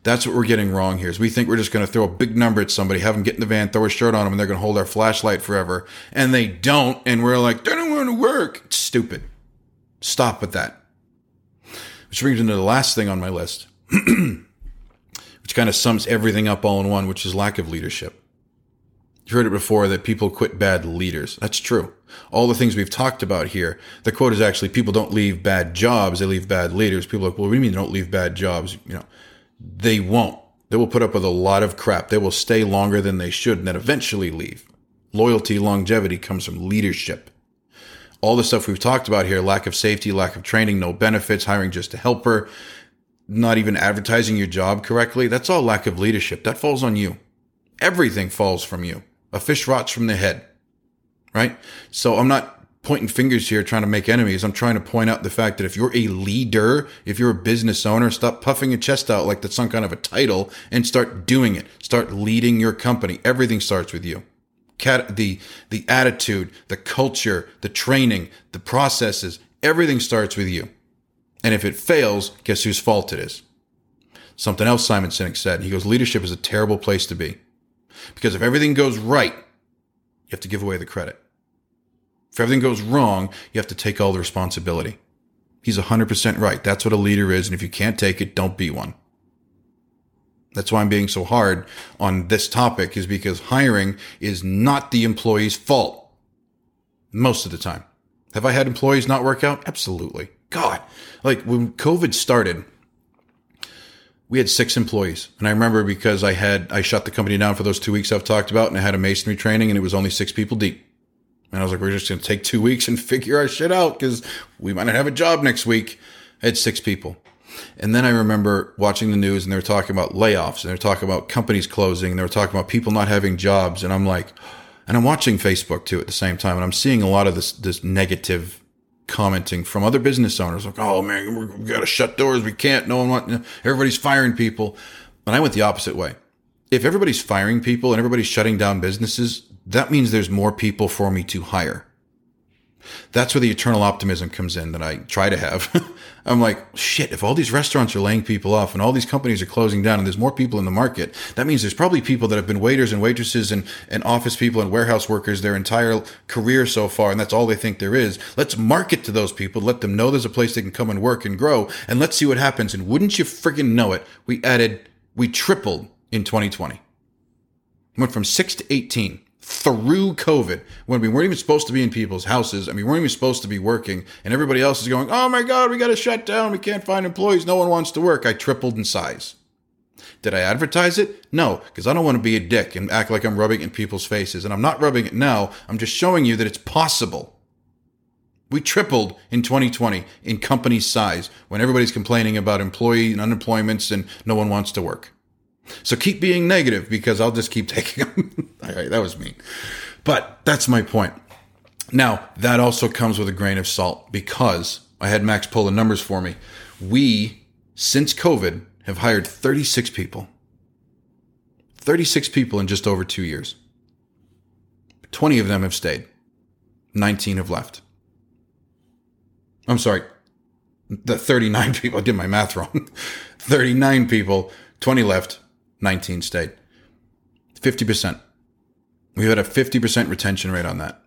That's what we're getting wrong here, is we think we're just going to throw a big number at somebody, have them get in the van, throw a shirt on them, and they're going to hold our flashlight forever. And they don't. And we're like, they don't want to work. It's stupid. Stop with that. Which brings me to the last thing on my list, which kind of sums everything up all in one, which is lack of leadership. You've heard it before that people quit bad leaders. That's true. All the things we've talked about here, the quote is actually people don't leave bad jobs, they leave bad leaders. People are like, well, what do you mean they don't leave bad jobs? You know, they won't. They will put up with a lot of crap. They will stay longer than they should and then eventually leave. Loyalty, longevity comes from leadership. All the stuff we've talked about here, lack of safety, lack of training, no benefits, hiring just a helper, not even advertising your job correctly. That's all lack of leadership. That falls on you. Everything falls from you. A fish rots from the head, right? So I'm not pointing fingers here trying to make enemies. I'm trying to point out the fact that if you're a leader, if you're a business owner, stop puffing your chest out like that's some kind of a title and start doing it. Start leading your company. Everything starts with you. The attitude, the culture, the training, the processes, everything starts with you. And if it fails, guess whose fault it is? Something else Simon Sinek said. He goes, leadership is a terrible place to be. Because if everything goes right, you have to give away the credit. If everything goes wrong, you have to take all the responsibility. He's 100% right. That's what a leader is. And if you can't take it, don't be one. That's why I'm being so hard on this topic, is because hiring is not the employee's fault. Most of the time. Have I had employees not work out? Absolutely. God, like when COVID started, we had 6 employees. And I remember because I shut the company down for those 2 weeks I've talked about, and I had a masonry training and it was only 6 people deep. And I was like, we're just going to take 2 weeks and figure our shit out because we might not have a job next week. I had 6 people. And then I remember watching the news and they were talking about layoffs and they were talking about companies closing and they were talking about people not having jobs. And I'm like, and I'm watching Facebook too at the same time. And I'm seeing a lot of this negative commenting from other business owners. Like, oh man, we got to shut doors. We can't. No one wants, everybody's firing people. And I went the opposite way. If everybody's firing people and everybody's shutting down businesses, that means there's more people for me to hire. That's where the eternal optimism comes in that I try to have. I'm like, shit, if all these restaurants are laying people off and all these companies are closing down and there's more people in the market, that means there's probably people that have been waiters and waitresses and office people and warehouse workers their entire career so far. And that's all they think there is. Let's market to those people. Let them know there's a place they can come and work and grow. And let's see what happens. And wouldn't you freaking know it? We tripled in 2020. Went from 6 to 18. Through COVID, when we weren't even supposed to be in people's houses and we weren't even supposed to be working, and everybody else is going, oh my God, we got to shut down. We can't find employees. No one wants to work. I tripled in size. Did I advertise it? No, because I don't want to be a dick and act like I'm rubbing it in people's faces. And I'm not rubbing it now. I'm just showing you that it's possible. We tripled in 2020 in company size when everybody's complaining about employee and unemployments and no one wants to work. So keep being negative because I'll just keep taking them. All right, that was mean. But that's my point. Now, that also comes with a grain of salt because I had Max pull the numbers for me. We, since COVID, have hired 36 people. 36 people in just over 2 years. 20 of them have stayed. 19 have left. I'm sorry. 39 people. I did my math wrong. 39 people. 20 left. 19 stayed. 50%. We had a 50% retention rate on that.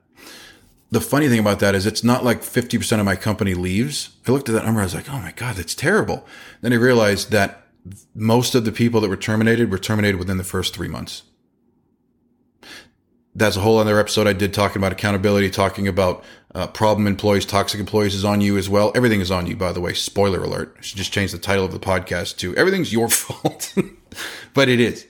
The funny thing about that is it's not like 50% of my company leaves. I looked at that number. I was like, oh my God, that's terrible. Then I realized that most of the people that were terminated within the first 3 months. That's a whole other episode I did talking about accountability, talking about problem employees, toxic employees is on you as well. Everything is on you, by the way. Spoiler alert. I should just change the title of the podcast to Everything's Your Fault. But it is.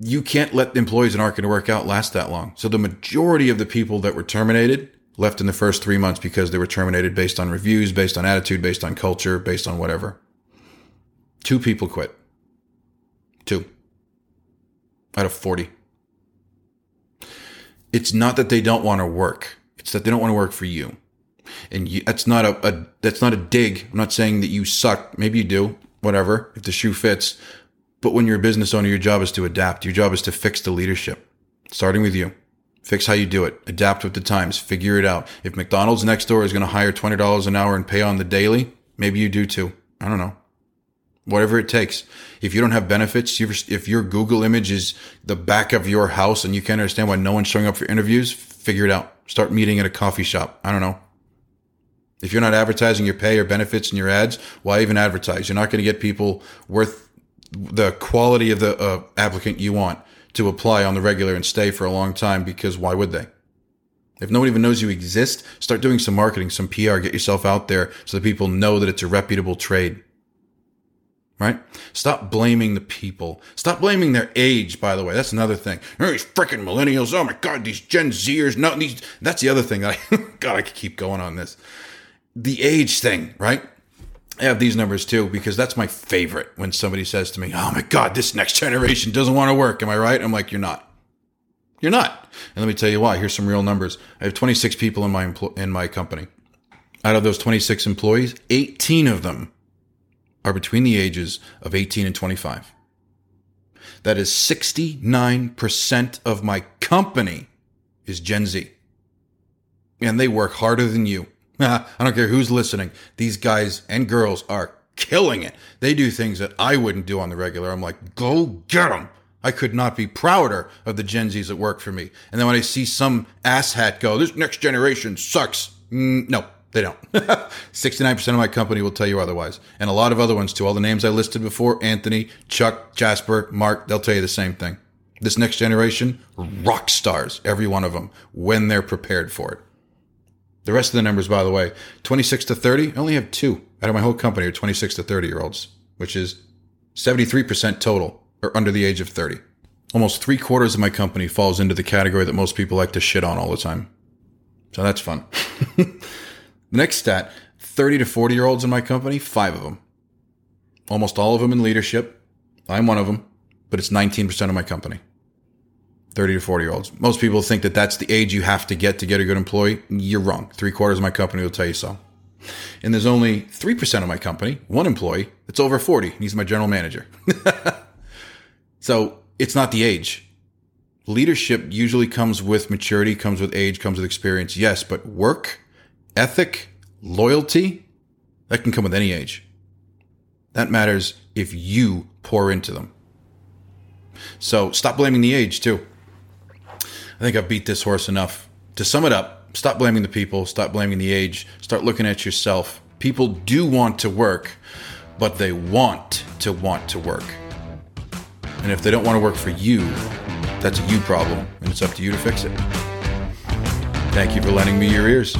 You can't let the employees that aren't going to work out last that long. So the majority of the people that were terminated left in the first 3 months because they were terminated based on reviews, based on attitude, based on culture, based on whatever. 2 people quit. 2 out of 40. It's not that they don't want to work. It's that they don't want to work for you. And you, that's not a dig. I'm not saying that you suck. Maybe you do, whatever, if the shoe fits. But when you're a business owner, your job is to adapt. Your job is to fix the leadership, starting with you. Fix how you do it. Adapt with the times. Figure it out. If McDonald's next door is going to hire $20 an hour and pay on the daily, maybe you do too. I don't know. Whatever it takes. If you don't have benefits, if your Google image is the back of your house and you can't understand why no one's showing up for interviews, figure it out. Start meeting at a coffee shop. I don't know. If you're not advertising your pay or benefits in your ads, why even advertise? You're not going to get people worth the quality of the applicant you want to apply on the regular and stay for a long time, because why would they? If no one even knows you exist, start doing some marketing, some PR, get yourself out there so that people know that it's a reputable trade. Right? Stop blaming the people. Stop blaming their age, by the way. That's another thing. Oh, these freaking millennials. Oh, my God, these Gen Zers. No, these. That's the other thing. God, I could keep going on this. The age thing, right? I have these numbers, too, because that's my favorite when somebody says to me, oh, my God, this next generation doesn't want to work. Am I right? I'm like, you're not. You're not. And let me tell you why. Here's some real numbers. I have 26 people in my company. Out of those 26 employees, 18 of them are between the ages of 18 and 25. That is 69% of my company is Gen Z. And they work harder than you. I don't care who's listening. These guys and girls are killing it. They do things that I wouldn't do on the regular. I'm like, go get them. I could not be prouder of the Gen Zs that work for me. And then when I see some asshat go, this next generation sucks. No. They don't. 69% of my company will tell you otherwise. And a lot of other ones too. All the names I listed before, Anthony, Chuck, Jasper, Mark, they'll tell you the same thing. This next generation, rock stars, every one of them, when they're prepared for it. The rest of the numbers, by the way, 26 to 30, I only have 2 out of my whole company are 26 to 30-year-olds, which is 73% total are under the age of 30. Almost 3/4 of my company falls into the category that most people like to shit on all the time. So that's fun. The next stat, 30 to 40-year-olds in my company, 5 of them. Almost all of them in leadership. I'm one of them, but it's 19% of my company. 30 to 40-year-olds. Most people think that that's the age you have to get a good employee. You're wrong. 3/4 of my company will tell you so. And there's only 3% of my company, 1 employee, that's over 40. He's my general manager. So it's not the age. Leadership usually comes with maturity, comes with age, comes with experience. Yes, but work, ethic, loyalty, that can come with any age. That matters if you pour into them. So stop blaming the age too. I think I've beat this horse enough. To sum it up, stop blaming the people, stop blaming the age, start looking at yourself. People do want to work, but they want to work. And if they don't want to work for you, that's a you problem, and it's up to you to fix it. Thank you for lending me your ears.